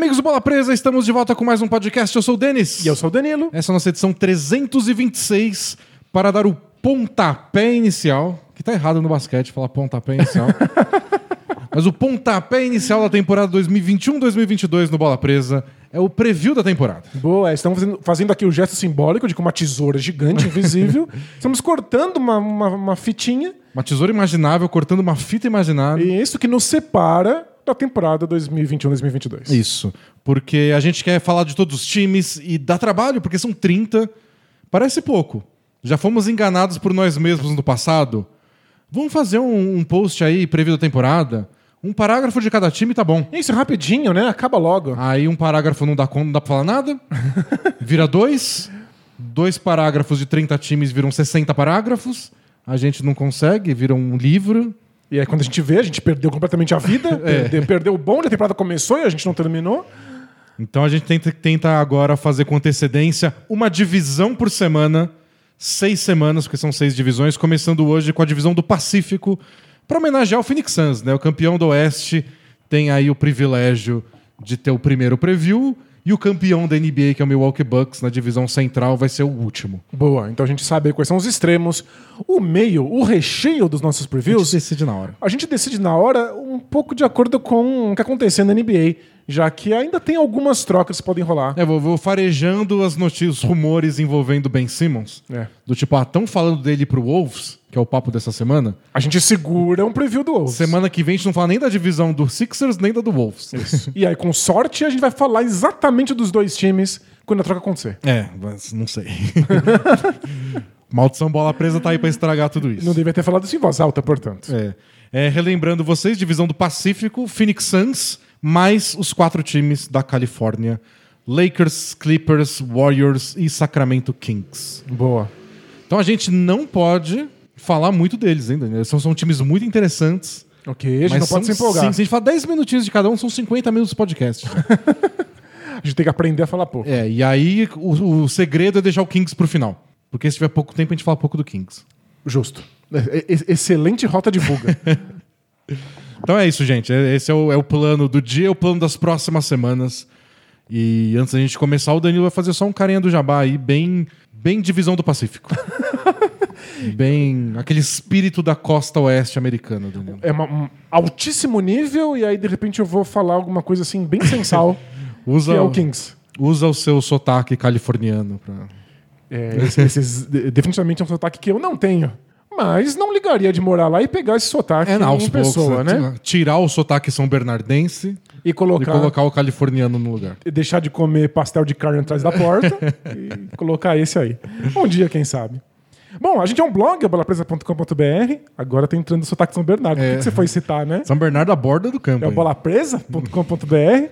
amigos do Bola Presa, estamos de volta com mais um podcast. Eu sou o Denis. E eu sou o Danilo. Essa é a nossa edição 326 para dar o pontapé inicial. Que tá errado no basquete falar pontapé inicial. Mas o pontapé inicial da temporada 2021-2022 no Bola Presa é o preview da temporada. Boa, estamos fazendo aqui o gesto simbólico de que uma tesoura gigante, invisível. Estamos cortando uma fitinha. Uma tesoura imaginável, cortando uma fita imaginária. E isso que nos separa da temporada 2021-2022. Isso, porque a gente quer falar de todos os times e dá trabalho, porque são 30. Parece pouco. Já fomos enganados por nós mesmos no passado. Vamos fazer um post aí, preview da temporada. Um parágrafo de cada time, tá bom. Isso, rapidinho, né? Acaba logo. Aí um parágrafo não dá conta, não dá pra falar nada. Vira dois. Dois parágrafos de 30 times viram 60 parágrafos. A gente não consegue, vira um livro. E aí quando a gente vê, a gente perdeu completamente a vida. É. Perdeu o bonde, a temporada começou e a gente não terminou. Então a gente tenta agora fazer com antecedência uma divisão por semana. 6 semanas, porque são 6 divisões. Começando hoje com a divisão do Pacífico, para homenagear o Phoenix Suns, né? O campeão do Oeste tem aí o privilégio de ter o primeiro preview e o campeão da NBA, que é o Milwaukee Bucks, na divisão central, vai ser o último. Boa, então a gente sabe quais são os extremos, o meio, o recheio dos nossos previews. A gente decide na hora. A gente decide na hora um pouco de acordo com o que aconteceu na NBA, já que ainda tem algumas trocas que podem rolar. É, vou farejando as notícias, os rumores envolvendo Ben Simmons. É. Do tipo, tão falando dele pro Wolves, que é o papo dessa semana. A gente segura um preview do Wolves. Semana que vem a gente não fala nem da divisão do Sixers, nem da do Wolves. Isso. E aí, com sorte, a gente vai falar exatamente dos dois times quando a troca acontecer. É, mas não sei. Maldição Bola Presa tá aí pra estragar tudo isso. Não devia ter falado isso em voz alta, portanto. Relembrando vocês, divisão do Pacífico, Phoenix Suns, mais os 4 times da Califórnia. Lakers, Clippers, Warriors e Sacramento Kings. Boa. Então a gente não pode falar muito deles ainda, né? São times muito interessantes. Ok, a gente não pode se empolgar. Sim, se a gente falar 10 minutinhos de cada um, são 50 minutos de podcast. A gente tem que aprender a falar pouco. É, e aí o segredo é deixar o Kings pro final. Porque se tiver pouco tempo, a gente fala pouco do Kings. Justo. Excelente rota de fuga. Então é isso, gente. Esse é o plano do dia, é o plano das próximas semanas. E antes da gente começar, o Danilo vai fazer só um carinha do jabá aí, bem divisão do Pacífico. Bem aquele espírito da costa oeste americana, Danilo. É um altíssimo nível e aí, de repente, eu vou falar alguma coisa assim bem sensal, que é o Kings. Usa o seu sotaque californiano. Definitivamente é um sotaque que eu não tenho. Mas não ligaria de morar lá e pegar esse sotaque em pessoa, né? Tirar o sotaque são bernardense e colocar o californiano no lugar. E deixar de comer pastel de carne atrás da porta e colocar esse aí. Um dia, quem sabe. Bom, a gente é um blog, bolapresa.com.br. Agora tá entrando o sotaque de São Bernardo. O que você foi citar, né? São Bernardo à borda do campo. É o bolapresa.com.br.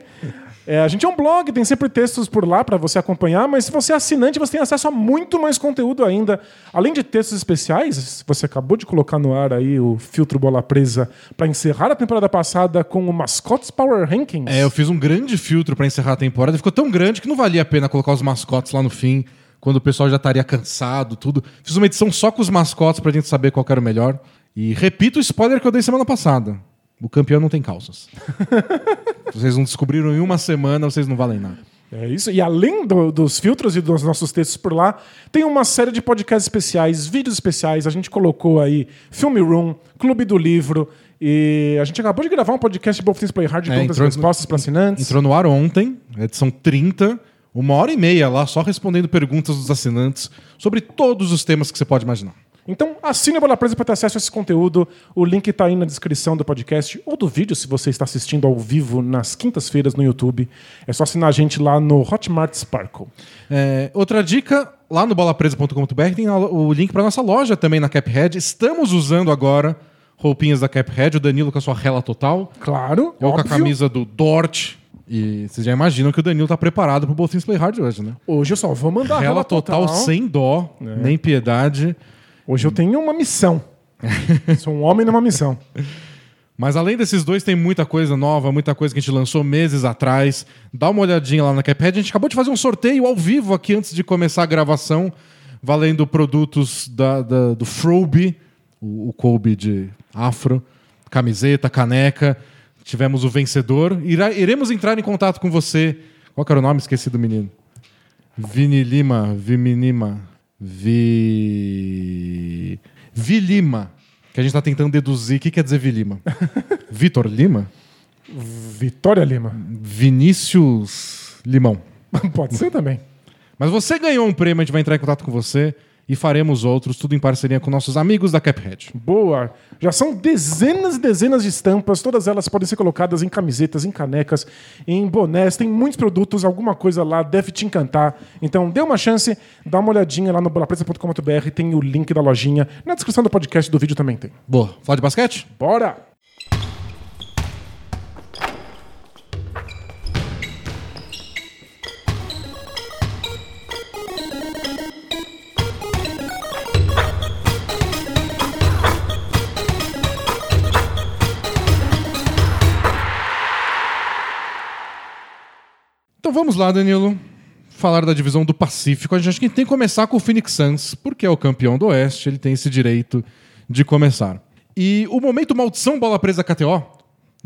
A gente é um blog, tem sempre textos por lá para você acompanhar, mas se você é assinante, você tem acesso a muito mais conteúdo ainda. Além de textos especiais, você acabou de colocar no ar aí o filtro Bola Presa para encerrar a temporada passada com o Mascotes Power Rankings. Eu fiz um grande filtro para encerrar a temporada, ficou tão grande que não valia a pena colocar os mascotes lá no fim, quando o pessoal já estaria cansado, tudo. Fiz uma edição só com os mascotes pra gente saber qual era o melhor. E repito o spoiler que eu dei semana passada. O campeão não tem calças. Vocês não descobriram em uma semana, vocês não valem nada. É isso. E além dos filtros e dos nossos textos por lá, tem uma série de podcasts especiais, vídeos especiais. A gente colocou aí Film Room, Clube do Livro. E a gente acabou de gravar um podcast de Both Things Play Hard de perguntas e respostas para assinantes. Entrou no ar ontem, edição 30. 1h30 lá, só respondendo perguntas dos assinantes sobre todos os temas que você pode imaginar. Então, assine a Bola Presa para ter acesso a esse conteúdo. O link está aí na descrição do podcast ou do vídeo, se você está assistindo ao vivo nas quintas-feiras no YouTube. É só assinar a gente lá no Hotmart Sparkle. Outra dica, lá no bolapresa.com.br tem o link para nossa loja também na Caphead. Estamos usando agora roupinhas da Caphead. O Danilo com a sua rela total. Claro, eu óbvio. Com a camisa do Dort. E vocês já imaginam que o Danilo tá preparado pro Both Things Play Hard hoje, né? Hoje eu só vou mandar rela total sem dó, nem piedade. Hoje eu tenho uma missão. Sou um homem numa missão. Mas além desses dois, tem muita coisa nova, muita coisa que a gente lançou meses atrás. Dá uma olhadinha lá na Caphead. A gente acabou de fazer um sorteio ao vivo aqui antes de começar a gravação, valendo produtos do Frobe, o Kobe de afro, camiseta, caneca. tivemos o vencedor. Iremos entrar em contato com você. Qual que era o nome? Esqueci do menino. Vilima. Que a gente tá tentando deduzir. O que quer dizer Vilima? Vitor Lima? Vitória Lima. Vinícius Limão. Pode ser também. Mas você ganhou um prêmio, a gente vai entrar em contato com você e faremos outros, tudo em parceria com nossos amigos da Caphead. Boa! Já são dezenas e dezenas de estampas, todas elas podem ser colocadas em camisetas, em canecas, em bonés, tem muitos produtos, alguma coisa lá deve te encantar. Então dê uma chance, dá uma olhadinha lá no bolapresa.com.br, tem o link da lojinha, na descrição do podcast, do vídeo também tem. Boa! Falar de basquete? Bora! Então vamos lá, Danilo, falar da divisão do Pacífico. A gente tem que começar com o Phoenix Suns, porque é o campeão do Oeste, ele tem esse direito de começar. E o momento maldição bola presa KTO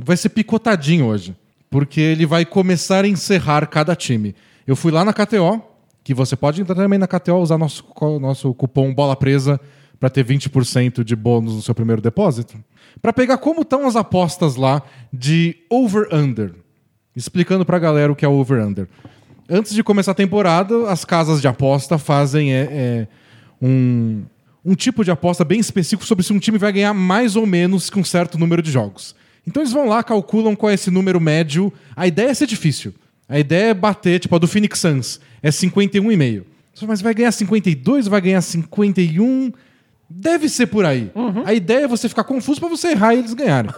vai ser picotadinho hoje, porque ele vai começar a encerrar cada time. Eu fui lá na KTO, que você pode entrar também na KTO, usar nosso cupom bola presa para ter 20% de bônus no seu primeiro depósito, para pegar como estão as apostas lá de over-under. Explicando pra galera o que é o over-under. Antes de começar a temporada, as casas de aposta fazem um tipo de aposta bem específico sobre se um time vai ganhar mais ou menos que um certo número de jogos. Então eles vão lá, calculam qual é esse número médio. A ideia é ser difícil. A ideia é bater, tipo a do Phoenix Suns. É 51,5. Mas vai ganhar 52, vai ganhar 51... Deve ser por aí. Uhum. A ideia é você ficar confuso pra você errar e eles ganharem.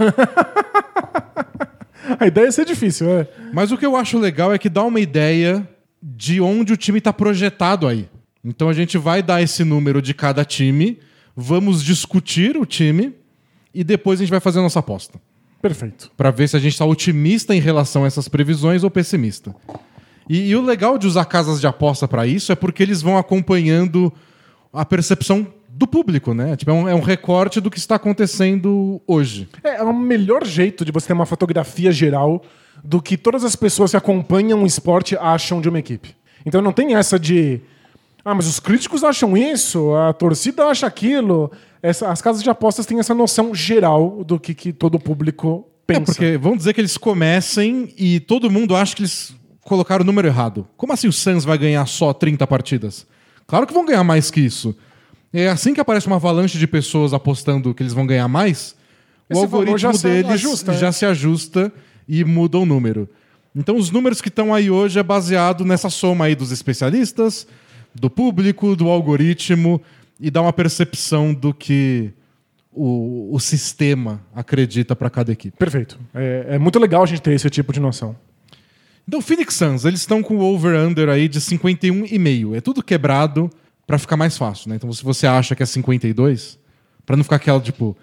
A ideia é ser difícil, né? Mas o que eu acho legal é que dá uma ideia de onde o time está projetado aí. Então a gente vai dar esse número de cada time, vamos discutir o time e depois a gente vai fazer a nossa aposta. Perfeito. Para ver se a gente está otimista em relação a essas previsões ou pessimista. E o legal de usar casas de aposta para isso é porque eles vão acompanhando a percepção do público, né? Tipo, é um recorte do que está acontecendo hoje. É o melhor jeito de você ter uma fotografia geral do que todas as pessoas que acompanham o esporte acham de uma equipe. Então não tem essa de... Ah, mas os críticos acham isso, a torcida acha aquilo. As casas de apostas têm essa noção geral do que todo o público pensa. É porque vamos dizer que eles comecem e todo mundo acha que eles colocaram o número errado. Como assim o Suns vai ganhar só 30 partidas? Claro que vão ganhar mais que isso. É assim que aparece uma avalanche de pessoas apostando que eles vão ganhar mais, esse o algoritmo já deles se ajusta e muda o número. Então os números que estão aí hoje é baseado nessa soma aí dos especialistas, do público, do algoritmo, e dá uma percepção do que o sistema acredita para cada equipe. Perfeito. É muito legal a gente ter esse tipo de noção. Então Phoenix Suns, eles estão com o over-under aí de 51,5. É tudo quebrado. Pra ficar mais fácil, né? Então, se você acha que é 52, pra não ficar aquela, tipo...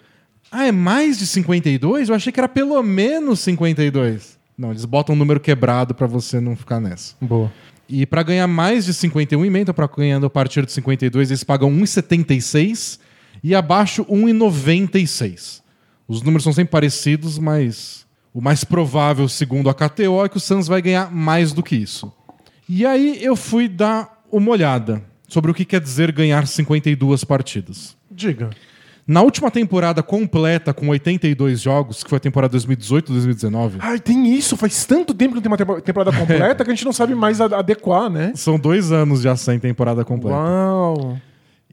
Ah, é mais de 52? Eu achei que era pelo menos 52. Não, eles botam um número quebrado pra você não ficar nessa. Boa. E pra ganhar mais de 51,5, então pra ganhando a partir de 52, eles pagam 1,76 e abaixo 1,96. Os números são sempre parecidos, mas... O mais provável, segundo a KTO, é que o Suns vai ganhar mais do que isso. E aí, eu fui dar uma olhada sobre o que quer dizer ganhar 52 partidas. Diga. Na última temporada completa, com 82 jogos, que foi a temporada 2018-2019... Ai, tem isso! Faz tanto tempo que não tem uma temporada completa que a gente não sabe mais adequar, né? São 2 anos já sem temporada completa. Uau!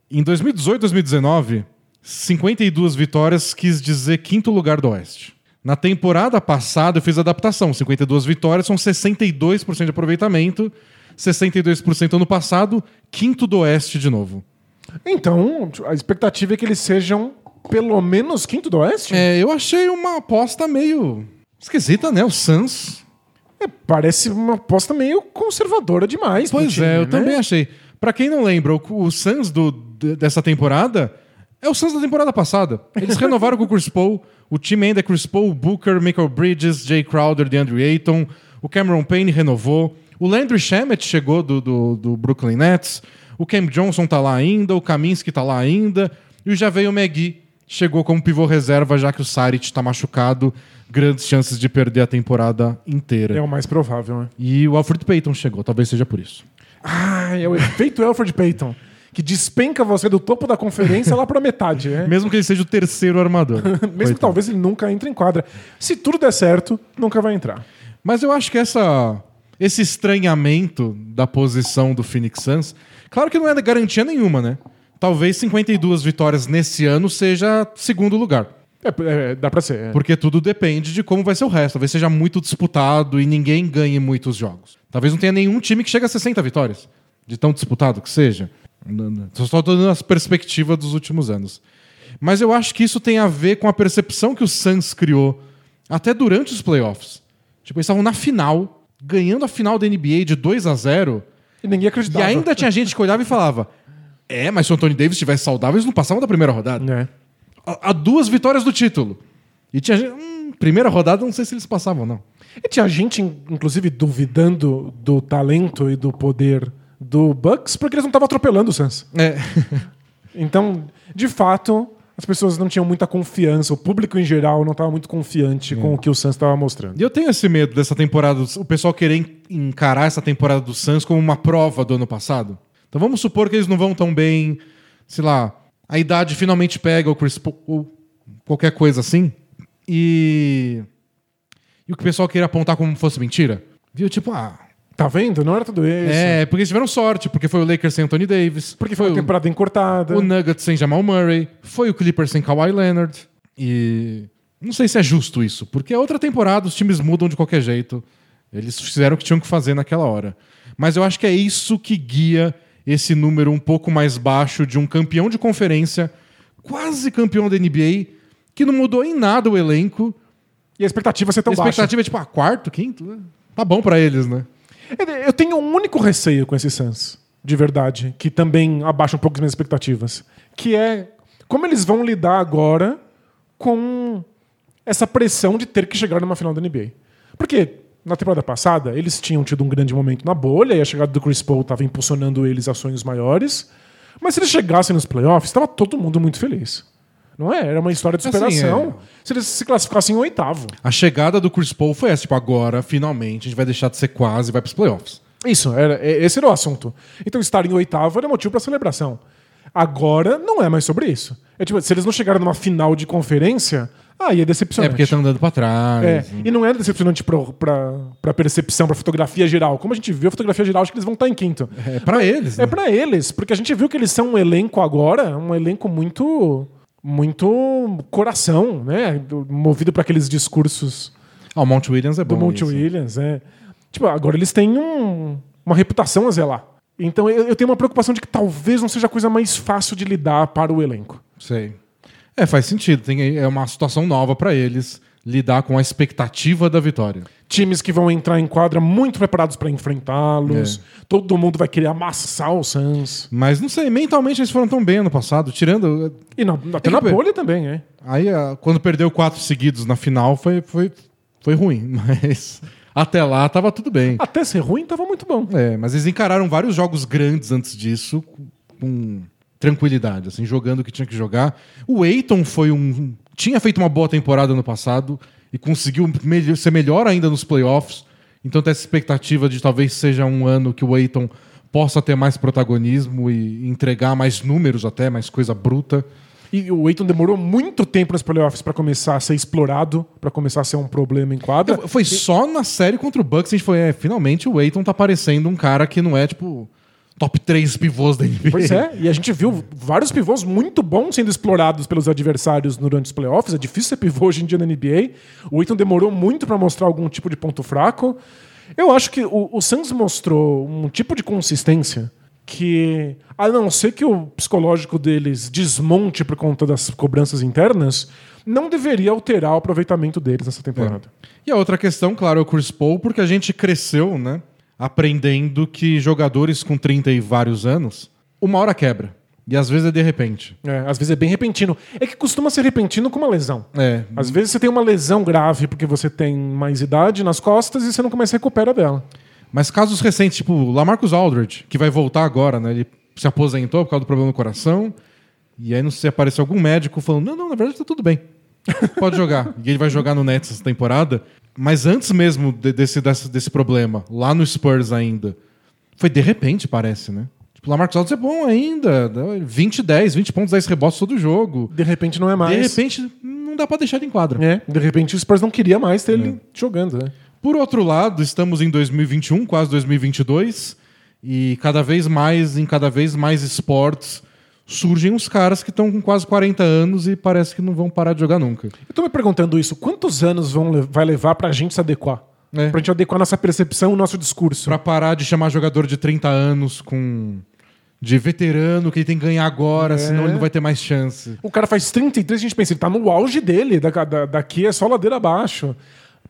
Em 2018-2019, 52 vitórias quis dizer quinto lugar do Oeste. Na temporada passada, eu fiz adaptação. 52 vitórias são 62% de aproveitamento... 62% ano passado, quinto do Oeste de novo. Então, a expectativa é que eles sejam pelo menos quinto do Oeste? É, eu achei uma aposta meio esquisita, né? O Suns. É, parece uma aposta meio conservadora demais. Pois time, eu também achei. Pra quem não lembra, o Suns dessa temporada é o Suns da temporada passada. Eles renovaram com o Chris Paul. O time ainda é Chris Paul, Booker, Michael Bridges, Jay Crowder, DeAndre Ayton. O Cameron Payne renovou. O Landry Shamet chegou do Brooklyn Nets. O Cam Johnson tá lá ainda. O Kaminsky tá lá ainda. E já veio o McGee, chegou como pivô reserva, já que o Saric está machucado, grandes chances de perder a temporada inteira. É o mais provável, né? E o Alfred Payton chegou, talvez seja por isso. Ah, é o efeito Alfred Payton, que despenca você do topo da conferência lá para metade, né? Mesmo que ele seja o terceiro armador. Mesmo que talvez ele nunca entre em quadra. Se tudo der certo, nunca vai entrar. Mas eu acho que esse estranhamento da posição do Phoenix Suns, claro que não é garantia nenhuma, né? Talvez 52 vitórias nesse ano seja segundo lugar. Dá pra ser. É. Porque tudo depende de como vai ser o resto. Talvez seja muito disputado e ninguém ganhe muitos jogos. Talvez não tenha nenhum time que chegue a 60 vitórias, de tão disputado que seja. Só estou dando as perspectivas dos últimos anos. Mas eu acho que isso tem a ver com a percepção que o Suns criou até durante os playoffs. Tipo, eles estavam na final, ganhando a final da NBA de 2-0. E ninguém acreditava. E ainda tinha gente que olhava e falava: é, mas se o Anthony Davis estivesse saudável, eles não passavam da primeira rodada. É. Há duas vitórias do título. E tinha gente... primeira rodada, não sei se eles passavam, não. E tinha gente, inclusive, duvidando do talento e do poder do Bucks, porque eles não estavam atropelando o Suns. É. Então, de fato, as pessoas não tinham muita confiança. O público, em geral, não estava muito confiante com o que o Suns estava mostrando. E eu tenho esse medo dessa temporada. O pessoal querer encarar essa temporada do Suns como uma prova do ano passado. Então vamos supor que eles não vão tão bem, sei lá, a idade finalmente pega o Chris Paul, ou qualquer coisa assim, e o que o pessoal queira apontar como fosse mentira. Viu? Tipo, tá vendo? Não era tudo isso. É, porque eles tiveram sorte, porque foi o Lakers sem Anthony Davis. Porque foi a temporada encurtada. O Nuggets sem Jamal Murray. Foi o Clippers sem Kawhi Leonard. E não sei se é justo isso, porque é outra temporada, os times mudam de qualquer jeito. Eles fizeram o que tinham que fazer naquela hora. Mas eu acho que é isso que guia esse número um pouco mais baixo de um campeão de conferência, quase campeão da NBA, que não mudou em nada o elenco. E a expectativa é ser tão baixa. A expectativa é tipo, quarto, quinto? Né? Tá bom pra eles, né? Eu tenho um único receio com esse Suns, de verdade, que também abaixa um pouco as minhas expectativas, que é como eles vão lidar agora com essa pressão de ter que chegar numa final da NBA. Porque na temporada passada, eles tinham tido um grande momento na bolha e a chegada do Chris Paul estava impulsionando eles a sonhos maiores. Mas se eles chegassem nos playoffs, estava todo mundo muito feliz. Não é? Era uma história de superação. Assim, se eles se classificassem em oitavo. A chegada do Chris Paul foi essa. Tipo, agora, finalmente, a gente vai deixar de ser quase e vai para os playoffs. Isso. Esse era o assunto. Então, estar em oitavo era motivo para celebração. Agora, não é mais sobre isso. É tipo, se eles não chegaram numa final de conferência... Aí é decepcionante. É porque estão andando pra trás. E não é decepcionante pra percepção, pra fotografia geral. Como a gente viu, a fotografia geral, acho que eles vão estar em quinto. É pra eles. É, né? Pra eles, porque a gente viu que eles são um elenco agora, um elenco muito, muito coração, né? Movido pra aqueles discursos. O Monty Williams é bom. Do Monty Williams, é. Tipo, agora eles têm uma reputação a zelar. Então eu tenho uma preocupação de que talvez não seja a coisa mais fácil de lidar para o elenco. Sei. Faz sentido. É uma situação nova para eles lidar com a expectativa da vitória. Times que vão entrar em quadra muito preparados para enfrentá-los. Todo mundo vai querer amassar o Suns. Mas não sei, mentalmente eles foram tão bem ano passado, tirando... E até na bolha também, é. Aí, quando perdeu 4 seguidos na final, foi ruim, mas... Até lá estava tudo bem. Até ser ruim estava muito bom. Mas eles encararam vários jogos grandes antes disso com... tranquilidade, assim, jogando o que tinha que jogar. O Ayton tinha feito uma boa temporada no passado e conseguiu ser melhor ainda nos playoffs. Então tem essa expectativa de talvez seja um ano que o Ayton possa ter mais protagonismo e entregar mais números até, mais coisa bruta. E o Ayton demorou muito tempo nos playoffs para começar a ser explorado, para começar a ser um problema em quadra. Foi só na série contra o Bucks que a gente foi, finalmente o Ayton tá parecendo um cara que não é, tipo... Top 3 pivôs da NBA. Pois é, e a gente viu vários pivôs muito bons sendo explorados pelos adversários durante os playoffs. É difícil ser pivô hoje em dia na NBA. O Ayton demorou muito para mostrar algum tipo de ponto fraco. Eu acho que o Suns mostrou um tipo de consistência que, a não ser que o psicológico deles desmonte por conta das cobranças internas, não deveria alterar o aproveitamento deles nessa temporada. E a outra questão, claro, é o Chris Paul, porque a gente cresceu, né? Aprendendo que jogadores com 30 e vários anos, uma hora quebra. E às vezes é de repente. Às vezes é bem repentino. É que costuma ser repentino com uma lesão. Às vezes você tem uma lesão grave porque você tem mais idade nas costas e você nunca mais se recupera dela. Mas casos recentes, tipo o LaMarcus Aldridge, que vai voltar agora, né? Ele se aposentou por causa do problema no coração. E aí não sei se apareceu algum médico falando, não, na verdade tá tudo bem. Pode jogar. E ele vai jogar no Nets essa temporada. Mas antes mesmo desse problema, lá no Spurs ainda, foi de repente, parece, né? Tipo, lá Marc Gasol é bom ainda. 20 pontos, 10 rebotes todo jogo. De repente não é mais. De repente não dá pra deixar ele em quadra. É, de repente o Spurs não queria mais ter ele jogando, né? Por outro lado, estamos em 2021, quase 2022, e cada vez mais esportes surgem uns caras que estão com quase 40 anos e parece que não vão parar de jogar nunca. Eu tô me perguntando isso, quantos anos vai levar pra gente se adequar? É. Pra gente adequar nossa percepção, nosso discurso. Pra parar de chamar jogador de 30 anos de veterano, que ele tem que ganhar agora, senão ele não vai ter mais chance. O cara faz 33, a gente pensa, ele tá no auge dele, daqui é só ladeira abaixo.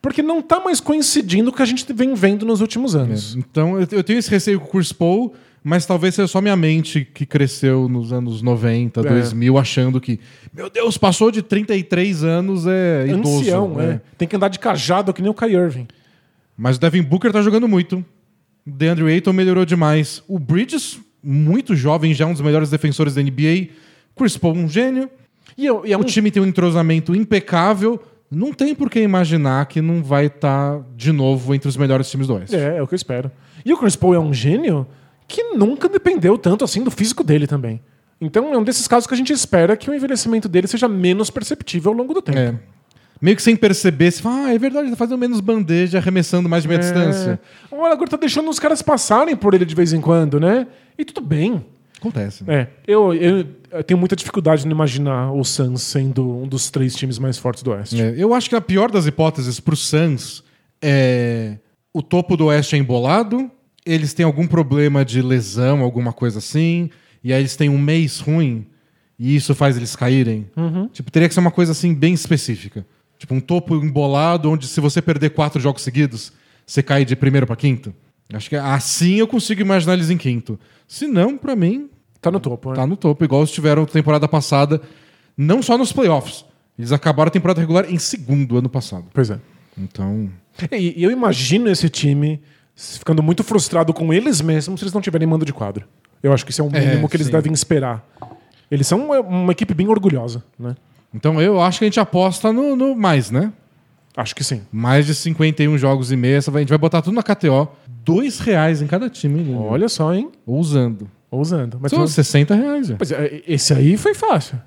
Porque não tá mais coincidindo com o que a gente vem vendo nos últimos anos. É. Então, eu tenho esse receio com o Chris Paul, mas talvez seja só minha mente que cresceu nos anos 90, 2000, achando que, meu Deus, passou de 33 anos, é idoso. Ancião, é. Tem que andar de cajado que nem o Kyrie Irving. Mas o Devin Booker tá jogando muito. O DeAndre Ayton melhorou demais. O Bridges, muito jovem, já um dos melhores defensores da NBA. Chris Paul, um gênio. O time tem um entrosamento impecável. Não tem por que imaginar que não vai estar de novo entre os melhores times do Oeste. É o que eu espero. E o Chris Paul é um gênio que nunca dependeu tanto assim do físico dele também. Então é um desses casos que a gente espera que o envelhecimento dele seja menos perceptível ao longo do tempo. É. Meio que sem perceber, você fala, é verdade, ele tá fazendo menos bandeja, arremessando mais de meia distância. Olha, agora tá deixando os caras passarem por ele de vez em quando, né? E tudo bem. Acontece. Né? Eu tenho muita dificuldade em imaginar o Suns sendo um dos 3 times mais fortes do Oeste. Eu acho que a pior das hipóteses pro Suns é o topo do Oeste é embolado, eles têm algum problema de lesão, alguma coisa assim, e aí eles têm um mês ruim e isso faz eles caírem. Uhum. Tipo, teria que ser uma coisa assim bem específica. Tipo, um topo embolado onde se você perder 4 jogos seguidos, você cai de primeiro pra quinto. Acho que assim eu consigo imaginar eles em quinto. Se não, pra mim... Tá no topo, né? Tá no topo, igual eles tiveram temporada passada. Não só nos playoffs. Eles acabaram a temporada regular em segundo ano passado. Pois é. Então... E eu imagino esse time ficando muito frustrado com eles mesmos se eles não tiverem mando de quadro. Eu acho que isso é o mínimo que eles devem esperar. Eles são uma equipe bem orgulhosa, né? Então eu acho que a gente aposta no mais, né? Acho que sim. Mais de 51 jogos e meia. A gente vai botar tudo na KTO. R$2 em cada time. Né? Olha só, hein? Ousando. Mas são R$60. Pois é, esse aí foi fácil.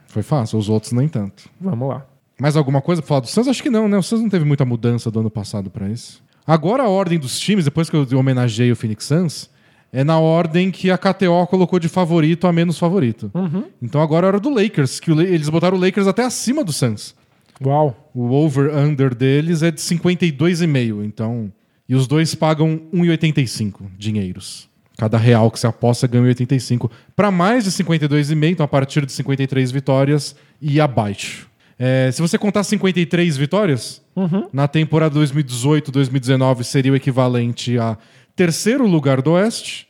Os outros nem tanto. Vamos lá. Mais alguma coisa pra falar do Suns? Acho que não, né? O Suns não teve muita mudança do ano passado pra isso. Agora a ordem dos times, depois que eu homenageei o Phoenix Suns, é na ordem que a KTO colocou de favorito a menos favorito. Uhum. Então agora era do Lakers, que eles botaram o Lakers até acima do Suns. Uau. O over-under deles é de 52,5. Então... E os dois pagam 1,85 dinheiros. Cada real que você aposta ganha 1,85. Para mais de 52,5, então a partir de 53 vitórias e abaixo. Se você contar 53 vitórias, na temporada 2018-2019 seria o equivalente a terceiro lugar do Oeste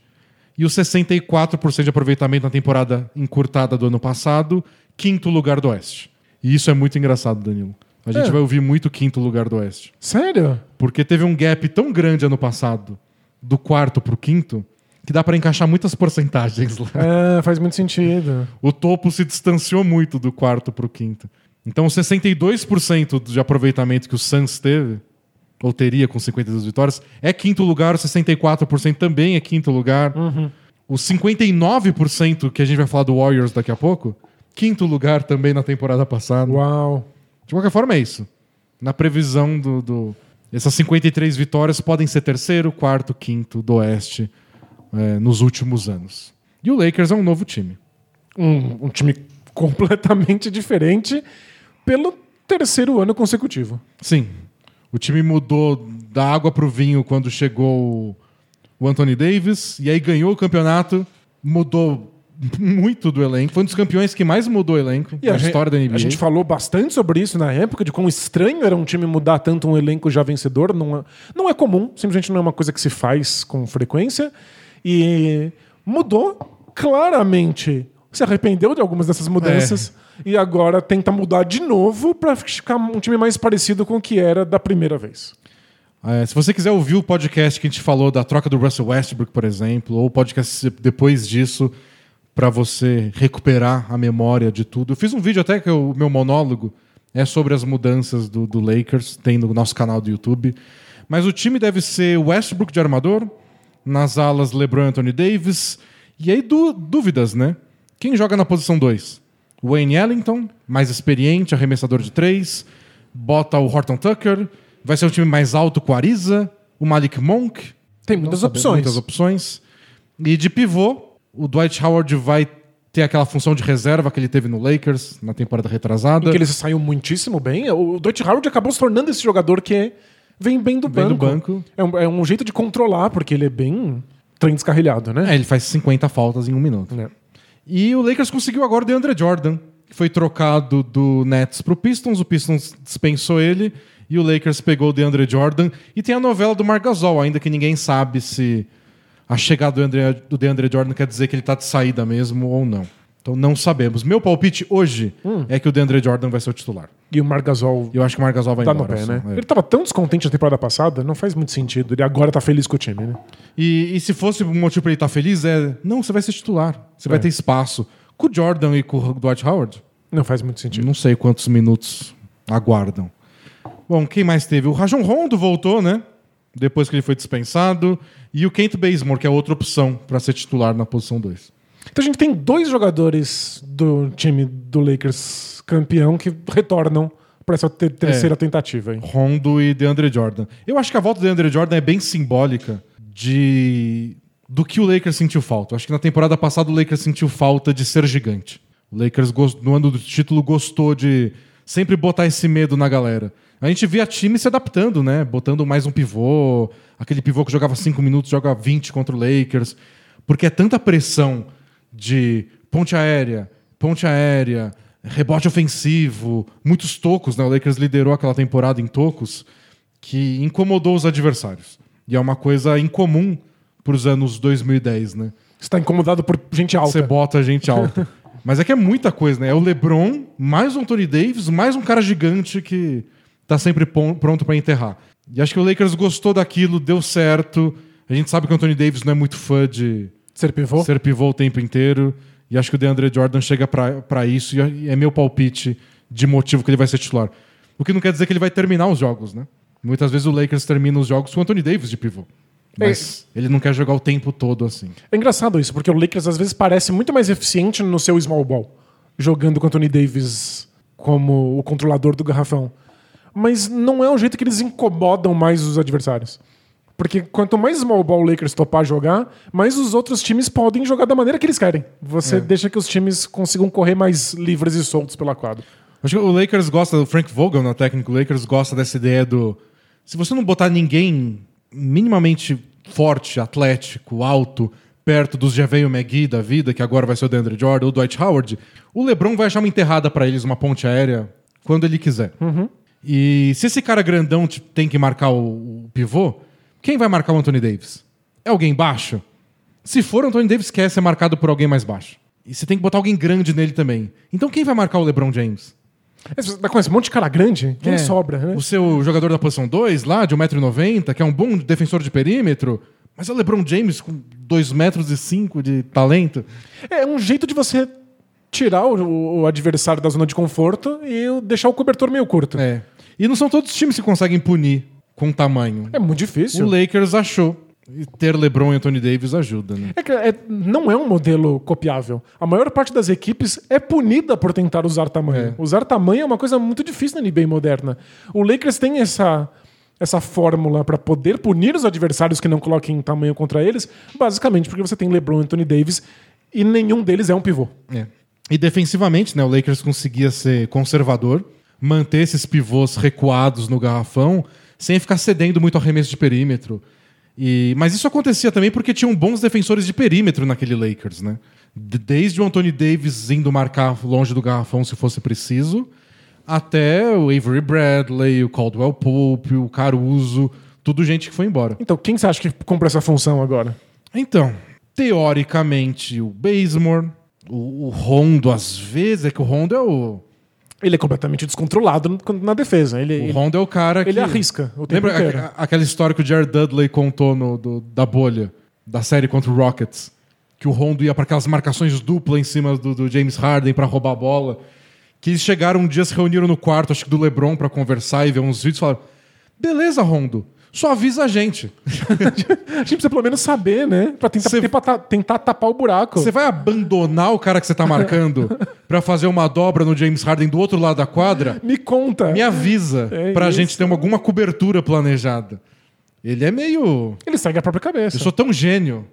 e o 64% de aproveitamento na temporada encurtada do ano passado, quinto lugar do Oeste. E isso é muito engraçado, Danilo. A gente vai ouvir muito quinto lugar do Oeste. Sério? Porque teve um gap tão grande ano passado, do quarto pro quinto, que dá pra encaixar muitas porcentagens lá. Faz muito sentido. O topo se distanciou muito do quarto pro quinto. Então, 62% de aproveitamento que o Suns teve, ou teria com 52 vitórias, é quinto lugar. O 64% também é quinto lugar. Uhum. O 59% que a gente vai falar do Warriors daqui a pouco, quinto lugar também na temporada passada. Uau! De qualquer forma, é isso. Na previsão Essas 53 vitórias podem ser terceiro, quarto, quinto do Oeste nos últimos anos. E o Lakers é um novo time. Um time completamente diferente pelo terceiro ano consecutivo. Sim. O time mudou da água pro vinho quando chegou o Anthony Davis e aí ganhou o campeonato, mudou... muito do elenco. Foi um dos campeões que mais mudou o elenco na história da NBA. A gente falou bastante sobre isso na época, de quão estranho era um time mudar tanto um elenco já vencedor. Não é comum, simplesmente não é uma coisa que se faz com frequência. E mudou claramente. Se arrependeu de algumas dessas mudanças e agora tenta mudar de novo para ficar um time mais parecido com o que era da primeira vez. Se você quiser ouvir o podcast que a gente falou da troca do Russell Westbrook, por exemplo, ou o podcast depois disso... para você recuperar a memória de tudo. Eu fiz um vídeo até que o meu monólogo é sobre as mudanças do Lakers, tem no nosso canal do YouTube. Mas o time deve ser Westbrook de armador, nas alas LeBron e Anthony Davis. E aí dúvidas, né? Quem joga na posição 2? Wayne Ellington, mais experiente, arremessador de 3. Bota o Horton Tucker. Vai ser um time mais alto com a Ariza. O Malik Monk. Tem muitas opções. E de pivô, o Dwight Howard vai ter aquela função de reserva que ele teve no Lakers na temporada retrasada. Em que ele saiu muitíssimo bem. O Dwight Howard acabou se tornando esse jogador que vem bem do banco. É um jeito de controlar, porque ele é bem trem descarrilhado, né? É, ele faz 50 faltas em um minuto. É. E o Lakers conseguiu agora o DeAndre Jordan, que foi trocado do Nets pro Pistons. O Pistons dispensou ele e o Lakers pegou o DeAndre Jordan. E tem a novela do Marc Gasol, ainda que ninguém sabe se a chegada do DeAndre Jordan quer dizer que ele está de saída mesmo ou não. Então não sabemos. Meu palpite hoje é que o DeAndre Jordan vai ser o titular. E o Marc Gasol... Eu acho que o Marc Gasol vai tá embora. No pé, né? É. Ele estava tão descontente na temporada passada, não faz muito sentido. Ele agora está feliz com o time, né? E se fosse um motivo para ele estar feliz é... Não, você vai ser titular. Você vai ter espaço. Com o Jordan e com o Dwight Howard... Não faz muito sentido. Não sei quantos minutos aguardam. Bom, quem mais teve? O Rajon Rondo voltou, né? Depois que ele foi dispensado. E o Kent Bazemore, que é outra opção para ser titular na posição 2. Então a gente tem 2 jogadores do time do Lakers campeão que retornam para essa terceira tentativa. Hein? Rondo e DeAndre Jordan. Eu acho que a volta do DeAndre Jordan é bem simbólica do que o Lakers sentiu falta. Eu acho que na temporada passada o Lakers sentiu falta de ser gigante. O Lakers, no ano do título, gostou de sempre botar esse medo na galera. A gente via time se adaptando, né? Botando mais um pivô, aquele pivô que jogava 5 minutos, joga 20 contra o Lakers, porque é tanta pressão de ponte aérea, rebote ofensivo, muitos tocos, né? O Lakers liderou aquela temporada em tocos, que incomodou os adversários. E é uma coisa incomum para os anos 2010, né? Você está incomodado por gente alta. Você bota gente alta. Mas é que é muita coisa, né? É o LeBron, mais um Anthony Davis, mais um cara gigante que... tá sempre pronto para enterrar. E acho que o Lakers gostou daquilo, deu certo. A gente sabe que o Anthony Davis não é muito fã de ser pivô o tempo inteiro. E acho que o DeAndre Jordan chega para isso e é meu palpite de motivo que ele vai ser titular. O que não quer dizer que ele vai terminar os jogos, né? Muitas vezes o Lakers termina os jogos com o Anthony Davis de pivô. Mas ele não quer jogar o tempo todo assim. É engraçado isso, porque o Lakers às vezes parece muito mais eficiente no seu small ball, jogando com o Anthony Davis como o controlador do garrafão. Mas não é o jeito que eles incomodam mais os adversários. Porque quanto mais small ball o Lakers topar jogar, mais os outros times podem jogar da maneira que eles querem. Você deixa que os times consigam correr mais livres e soltos pela quadra. Acho que o Lakers gosta, o Frank Vogel, na técnica, o Lakers gosta dessa ideia do... Se você não botar ninguém minimamente forte, atlético, alto, perto dos JaVale McGee da vida, que agora vai ser o DeAndre Jordan, ou Dwight Howard, o LeBron vai achar uma enterrada para eles, uma ponte aérea, quando ele quiser. Uhum. E se esse cara grandão tem que marcar o pivô, quem vai marcar o Anthony Davis? É alguém baixo? Se for, o Anthony Davis quer ser marcado por alguém mais baixo. E você tem que botar alguém grande nele também. Então quem vai marcar o LeBron James? Com esse monte de cara grande, quem sobra? Né? O seu jogador da posição 2, lá, de 1,90m, que é um bom defensor de perímetro, mas é o LeBron James com 2,05m de talento. É um jeito de você... tirar o adversário da zona de conforto e deixar o cobertor meio curto. É. E não são todos os times que conseguem punir com tamanho. É muito difícil. O Lakers achou. E ter LeBron e Anthony Davis ajuda, né? Não é um modelo copiável. A maior parte das equipes é punida por tentar usar tamanho. É. Usar tamanho é uma coisa muito difícil na NBA moderna. O Lakers tem essa fórmula para poder punir os adversários que não coloquem tamanho contra eles, basicamente porque você tem LeBron e Anthony Davis e nenhum deles é um pivô. É. E defensivamente, né, o Lakers conseguia ser conservador, manter esses pivôs recuados no garrafão, sem ficar cedendo muito arremesso de perímetro. Mas isso acontecia também porque tinham bons defensores de perímetro naquele Lakers, né? Desde o Anthony Davis indo marcar longe do garrafão se fosse preciso, até o Avery Bradley, o Caldwell Pope, o Caruso, tudo gente que foi embora. Então, quem você acha que cumpre essa função agora? Então, teoricamente, o Bazemore... O Rondo, às vezes, é que o Rondo é o... Ele é completamente descontrolado na defesa. O Rondo é o cara que... Ele arrisca o tempo inteiro. Lembra aquela história que o Jared Dudley contou da bolha, da série contra o Rockets? que o Rondo ia para aquelas marcações duplas em cima do James Harden para roubar a bola, que eles chegaram um dia, se reuniram no quarto, acho que do LeBron, para conversar e ver uns vídeos e falaram: beleza, Rondo, só avisa a gente. A gente precisa pelo menos saber, né? Pra tentar tapar o buraco. Você vai abandonar o cara que você tá marcando pra fazer uma dobra no James Harden do outro lado da quadra? Me conta. Me avisa pra gente ter alguma cobertura planejada. Ele é meio... Ele segue a própria cabeça. Eu sou tão gênio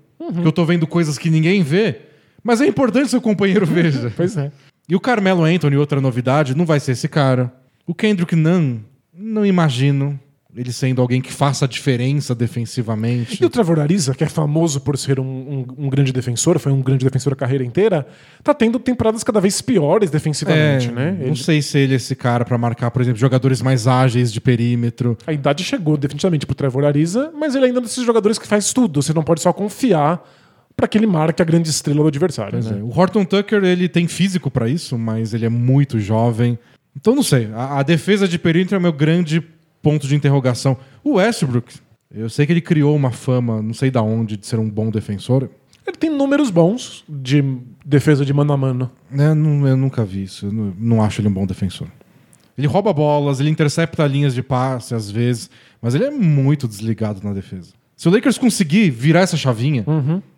que eu tô vendo coisas que ninguém vê, mas é importante seu companheiro veja. Pois é. E o Carmelo Anthony, outra novidade, não vai ser esse cara. O Kendrick Nunn, não imagino ele sendo alguém que faça a diferença defensivamente. E o Trevor Ariza, que é famoso por ser um grande defensor, foi um grande defensor a carreira inteira, tá tendo temporadas cada vez piores defensivamente, né? Não sei se ele é esse cara pra marcar, por exemplo, jogadores mais ágeis de perímetro. A idade chegou definitivamente pro Trevor Ariza, mas ele ainda é um desses jogadores que faz tudo. Você não pode só confiar pra que ele marque a grande estrela do adversário. Né? O Horton Tucker, ele tem físico pra isso, mas ele é muito jovem. Então, não sei. A defesa de perímetro é o meu grande ponto de interrogação. O Westbrook, eu sei que ele criou uma fama, não sei da onde, de ser um bom defensor. Ele tem números bons de defesa de mano a mano. Eu nunca vi isso. Eu não acho ele um bom defensor. Ele rouba bolas, ele intercepta linhas de passe às vezes, mas ele é muito desligado na defesa. Se o Lakers conseguir virar essa chavinha,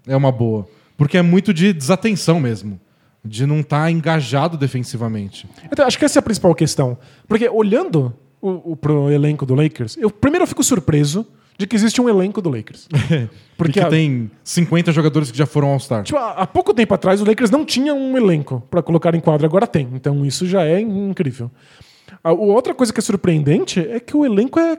é uma boa. Porque é muito de desatenção mesmo. De não estar engajado defensivamente. Então, acho que essa é a principal questão. Porque olhando pro elenco do Lakers, primeiro eu fico surpreso de que existe um elenco do Lakers. Porque tem 50 jogadores que já foram All-Star. Tipo, há pouco tempo atrás o Lakers não tinha um elenco para colocar em quadra, agora tem. Então isso já é incrível. A outra coisa que é surpreendente é que o elenco é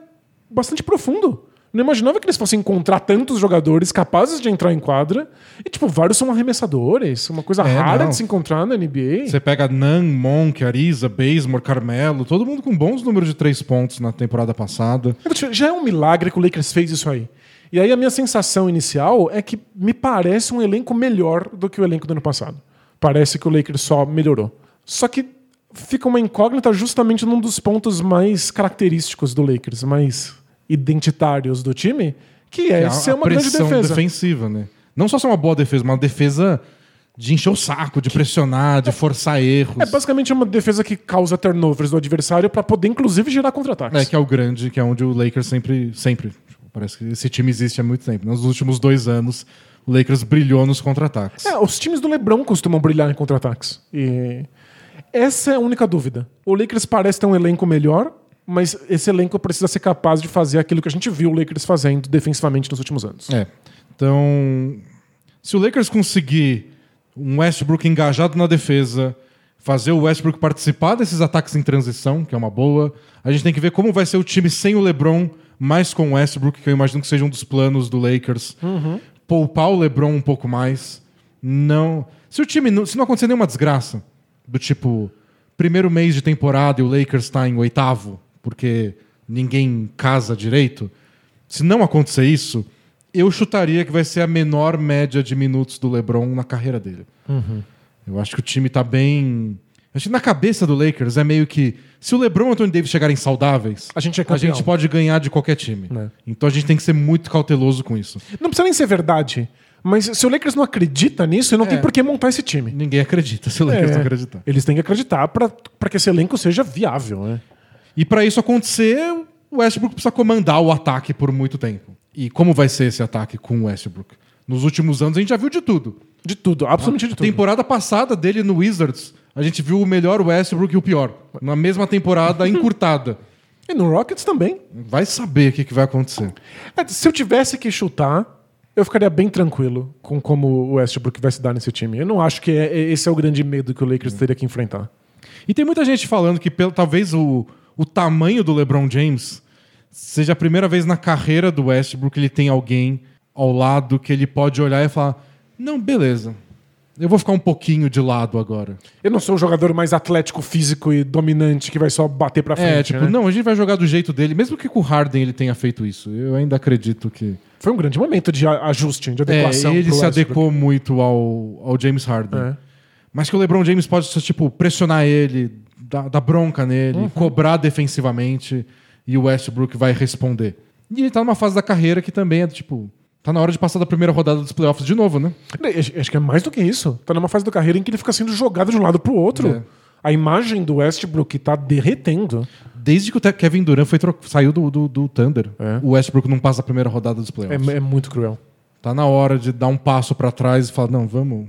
bastante profundo. Não imaginava que eles fossem encontrar tantos jogadores capazes de entrar em quadra. E, tipo, vários são arremessadores. Uma coisa rara de se encontrar na NBA. Você pega Nunn, Monk, Ariza, Bazemore, Carmelo. Todo mundo com bons números de 3 pontos na temporada passada. Já é um milagre que o Lakers fez isso aí. E aí a minha sensação inicial é que me parece um elenco melhor do que o elenco do ano passado. Parece que o Lakers só melhorou. Só que fica uma incógnita justamente num dos pontos mais característicos do Lakers. Mais identitários do time, que é ser uma grande defesa. Pressão defensiva, né? Não só ser uma boa defesa, mas uma defesa de encher o saco, de pressionar, de forçar erros. É basicamente uma defesa que causa turnovers do adversário para poder, inclusive, gerar contra-ataques. Que é o grande, que é onde o Lakers sempre tipo, parece que esse time existe há muito tempo. Nos últimos 2 anos, o Lakers brilhou nos contra-ataques. Os times do LeBron costumam brilhar em contra-ataques. E essa é a única dúvida. O Lakers parece ter um elenco melhor, mas esse elenco precisa ser capaz de fazer aquilo que a gente viu o Lakers fazendo defensivamente nos últimos anos. Então, se o Lakers conseguir um Westbrook engajado na defesa, fazer o Westbrook participar desses ataques em transição, que é uma boa, a gente tem que ver como vai ser o time sem o LeBron, mas com o Westbrook, que eu imagino que seja um dos planos do Lakers. Poupar o LeBron um pouco mais. Se não acontecer nenhuma desgraça, do tipo, primeiro mês de temporada e o Lakers está em 8º, porque ninguém casa direito, se não acontecer isso, eu chutaria que vai ser a menor média de minutos do LeBron na carreira dele. Eu acho que o time tá bem... Acho que na cabeça do Lakers é meio que, se o LeBron e o Anthony Davis chegarem saudáveis, a gente pode ganhar de qualquer time. Então a gente tem que ser muito cauteloso com isso. Não precisa nem ser verdade, mas se o Lakers não acredita nisso, não tem por que montar esse time. Ninguém acredita se o Lakers não acreditar. Eles têm que acreditar para que esse elenco seja viável. E para isso acontecer, o Westbrook precisa comandar o ataque por muito tempo. E como vai ser esse ataque com o Westbrook? Nos últimos anos a gente já viu de tudo. De tudo, absolutamente de tudo. A temporada passada dele no Wizards, a gente viu o melhor Westbrook e o pior. Na mesma temporada encurtada. E no Rockets também. Vai saber o que vai acontecer. Se eu tivesse que chutar, eu ficaria bem tranquilo com como o Westbrook vai se dar nesse time. Eu não acho que esse é o grande medo que o Lakers teria que enfrentar. E tem muita gente falando que talvez o tamanho do LeBron James seja a primeira vez na carreira do Westbrook que ele tem alguém ao lado que ele pode olhar e falar: não, beleza, eu vou ficar um pouquinho de lado agora. Eu não sou o jogador mais atlético, físico e dominante que vai só bater pra frente. Não, a gente vai jogar do jeito dele. Mesmo que com o Harden ele tenha feito isso, eu ainda acredito que... Foi um grande momento de ajuste, de adequação. Ele se adecou muito ao James Harden. Mas que o LeBron James pode tipo pressionar ele, dar bronca nele, cobrar defensivamente, e o Westbrook vai responder. E ele tá numa fase da carreira que também é tipo, Tá na hora de passar da primeira rodada dos playoffs de novo, né? Acho que é mais do que isso. Tá numa fase da carreira em que ele fica sendo jogado de um lado pro outro. É. A imagem do Westbrook tá derretendo. Desde que o Kevin Durant saiu do Thunder, o Westbrook não passa a primeira rodada dos playoffs. É muito cruel. Tá na hora de dar um passo pra trás e falar, não, vamos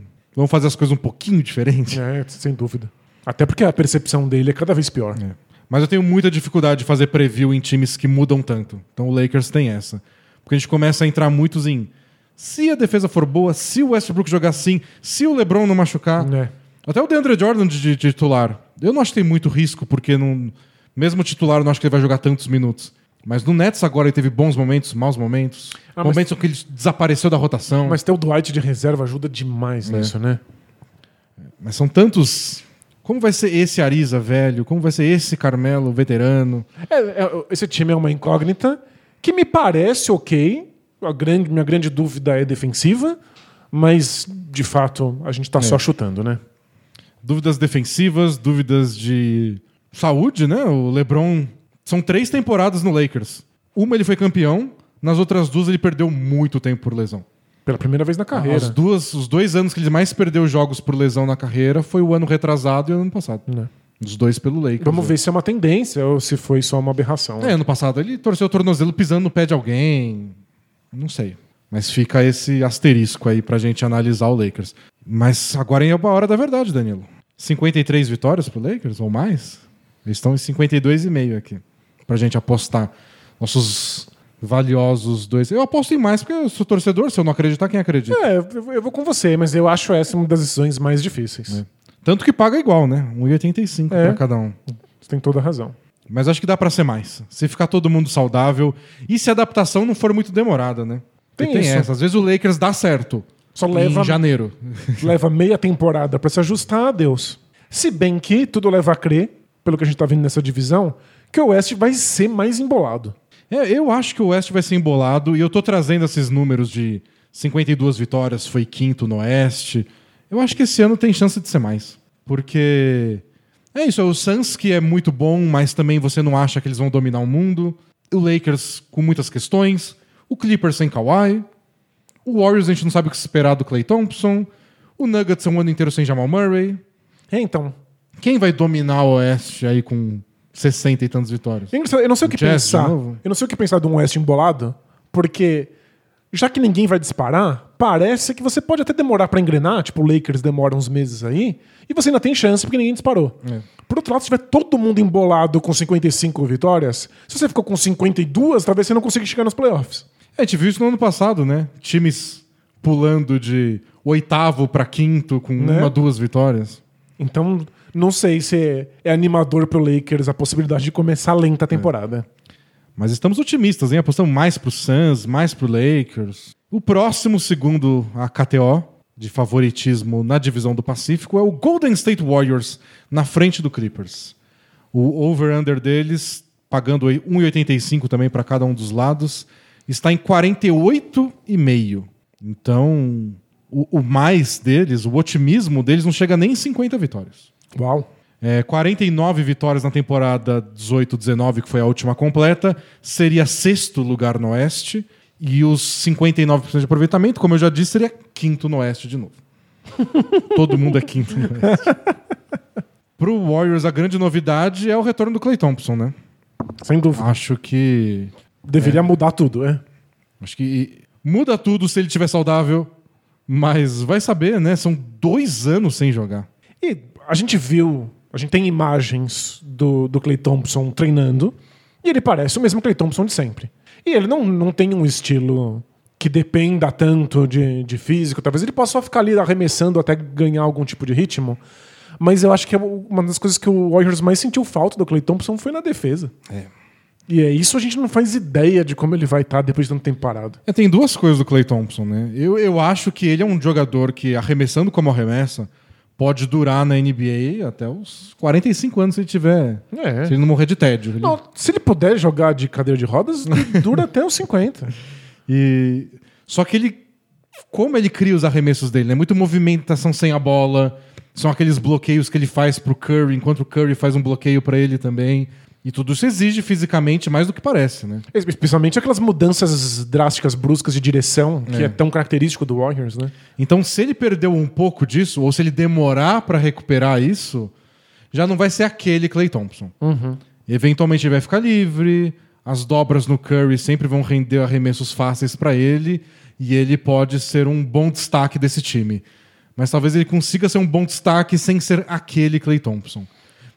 fazer as coisas um pouquinho diferente. É, sem dúvida. Até porque a percepção dele é cada vez pior. É. Mas eu tenho muita dificuldade de fazer preview em times que mudam tanto. Então o Lakers tem essa. Porque a gente começa a entrar muitos em se a defesa for boa, se o Westbrook jogar assim, se o LeBron não machucar. É. Até o DeAndre Jordan de titular. Eu não acho que tem muito risco, porque não, mesmo titular eu não acho que ele vai jogar tantos minutos. Mas no Nets agora ele teve bons momentos, maus momentos. Momentos em que ele desapareceu da rotação. Mas ter o Dwight de reserva ajuda demais nisso, né? Mas são tantos... Como vai ser esse Ariza velho? Como vai ser esse Carmelo veterano? Esse time é uma incógnita. Que me parece ok. Minha grande dúvida é defensiva, mas, de fato, a gente tá só chutando, né? Dúvidas defensivas, dúvidas de saúde, né? O LeBron... São 3 temporadas no Lakers. Uma ele foi campeão, nas outras 2 ele perdeu muito tempo por lesão. Pela primeira vez na carreira. Os 2 anos que ele mais perdeu jogos por lesão na carreira foi o ano retrasado e o ano passado. Né? Os 2 pelo Lakers. Vamos ver se é uma tendência ou se foi só uma aberração. É, ano passado ele torceu o tornozelo pisando no pé de alguém. Não sei. Mas fica esse asterisco aí pra gente analisar o Lakers. Mas agora é a hora da verdade, Danilo. 53 vitórias pro Lakers ou mais? Eles estão em 52,5 aqui. Pra gente apostar. Nossos valiosos 2. Eu aposto em mais porque eu sou torcedor. Se eu não acreditar, quem acredita? Eu vou com você, mas eu acho essa uma das decisões mais difícil. É. Tanto que paga igual, né? 1,85 pra cada um. Você tem toda a razão. Mas acho que dá pra ser mais. Se ficar todo mundo saudável e se a adaptação não for muito demorada, né? Tem isso. Às vezes o Lakers dá certo. Só leva em janeiro. Leva meia temporada pra se ajustar a Deus. Se bem que tudo leva a crer, pelo que a gente tá vendo nessa divisão, que o West vai ser mais embolado. Eu acho que o West vai ser embolado e eu tô trazendo esses números de 52 vitórias, foi quinto no Oeste. Eu acho que esse ano tem chance de ser mais. Porque é isso, é o Suns que é muito bom, mas também você não acha que eles vão dominar o mundo. O Lakers com muitas questões. O Clippers sem Kawhi. O Warriors a gente não sabe o que esperar do Klay Thompson. O Nuggets é um ano inteiro sem Jamal Murray. Então, quem vai dominar o Oeste aí com 60 e tantas vitórias? Eu não sei o que pensar. Eu não sei o que pensar de um Oeste embolado, porque já que ninguém vai disparar, parece que você pode até demorar pra engrenar, tipo o Lakers demora uns meses aí, e você ainda tem chance porque ninguém disparou. Por outro lado, se tiver todo mundo embolado com 55 vitórias, se você ficou com 52, talvez você não consiga chegar nos playoffs. A gente viu isso no ano passado, né? Times pulando de 8º pra 5º com 1 a 2 vitórias. Então... Não sei se é animador pro Lakers a possibilidade de começar lenta a temporada. Mas estamos otimistas, hein? Apostamos mais pro Suns, mais pro Lakers. O próximo, segundo a KTO, de favoritismo na divisão do Pacífico, é o Golden State Warriors, na frente do Clippers. O over-under deles, pagando 1,85 também para cada um dos lados, está em 48,5. Então, o mais deles, o otimismo deles, não chega nem em 50 vitórias. Uau. 49 vitórias na temporada 18-19, que foi a última completa, seria 6º lugar no Oeste, e os 59% de aproveitamento, como eu já disse, seria 5º no Oeste de novo. Todo mundo é 5º no Oeste. Pro Warriors, a grande novidade é o retorno do Klay Thompson, né? Sem dúvida. Acho que... Deveria mudar tudo, Acho que muda tudo se ele estiver saudável, mas vai saber, né? São 2 anos sem jogar. E... a gente tem imagens do Klay Thompson treinando e ele parece o mesmo Klay Thompson de sempre. E ele não tem um estilo que dependa tanto de físico. Talvez ele possa só ficar ali arremessando até ganhar algum tipo de ritmo. Mas eu acho que uma das coisas que o Warriors mais sentiu falta do Klay Thompson foi na defesa. E isso a gente não faz ideia de como ele vai estar depois de tanto tempo parado. Tem 2 coisas do Klay Thompson, né? Eu acho que ele é um jogador que, arremessando como arremessa, pode durar na NBA até os 45 anos se ele tiver. Se ele não morrer de tédio. Não, se ele puder jogar de cadeira de rodas, ele dura até os 50. Só que ele... Como ele cria os arremessos dele, né? Muita movimentação sem a bola. São aqueles bloqueios que ele faz pro Curry, enquanto o Curry faz um bloqueio pra ele também. E tudo se exige fisicamente mais do que parece, né? Principalmente aquelas mudanças drásticas, bruscas de direção, que é tão característico do Warriors, né? Então, se ele perdeu um pouco disso, ou se ele demorar para recuperar isso, já não vai ser aquele Klay Thompson. Uhum. Eventualmente ele vai ficar livre, as dobras no Curry sempre vão render arremessos fáceis para ele, e ele pode ser um bom destaque desse time. Mas talvez ele consiga ser um bom destaque sem ser aquele Klay Thompson.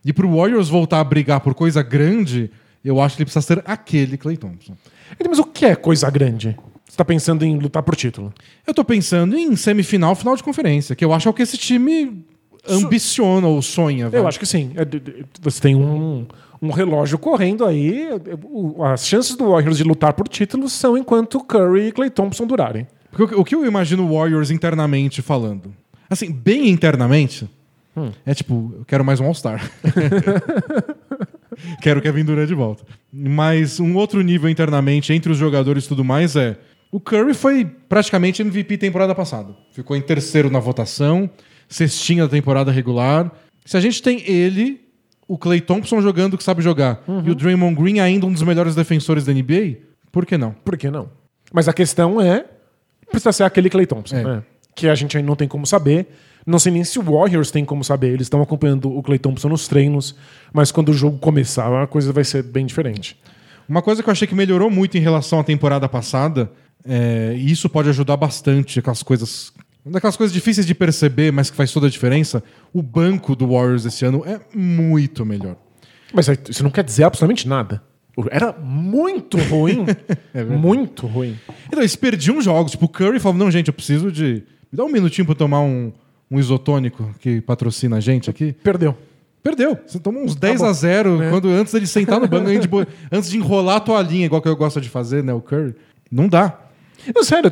E pro Warriors voltar a brigar por coisa grande, eu acho que ele precisa ser aquele Klay Thompson. Mas o que é coisa grande? Você tá pensando em lutar por título? Eu tô pensando em semifinal, final de conferência, que eu acho que esse time ambiciona ou sonha. Velho. Eu acho que sim. Você tem um relógio correndo aí. As chances do Warriors de lutar por título são enquanto Curry e Klay Thompson durarem. Porque o que eu imagino o Warriors internamente falando? Assim, bem internamente... É tipo, eu quero mais um All-Star. Quero o Kevin Durant de volta. Mas um outro nível internamente, entre os jogadores e tudo mais, é... O Curry foi praticamente MVP temporada passada. Ficou em terceiro na votação, cestinha da temporada regular. Se a gente tem ele, o Klay Thompson jogando que sabe jogar, e o Draymond Green ainda um dos melhores defensores da NBA, por que não? Por que não? Mas a questão é... Precisa ser aquele Klay Thompson, né? Que a gente ainda não tem como saber... Não sei nem se o Warriors tem como saber. Eles estão acompanhando o Klay Thompson nos treinos, mas quando o jogo começar, a coisa vai ser bem diferente. Uma coisa que eu achei que melhorou muito em relação à temporada passada, e isso pode ajudar bastante, aquelas coisas difíceis de perceber, mas que faz toda a diferença, o banco do Warriors esse ano é muito melhor. Mas isso não quer dizer absolutamente nada. Era muito ruim. Muito ruim. Então, eles perdiam jogos. Tipo, o Curry falou, não, gente, eu preciso de... Me dá um minutinho pra eu tomar um isotônico que patrocina a gente aqui. Perdeu. Você tomou uns 10-0 quando, antes dele sentar no banco, antes de enrolar a toalhinha, igual que eu gosto de fazer, né? O Curry. Não dá. Não, sério,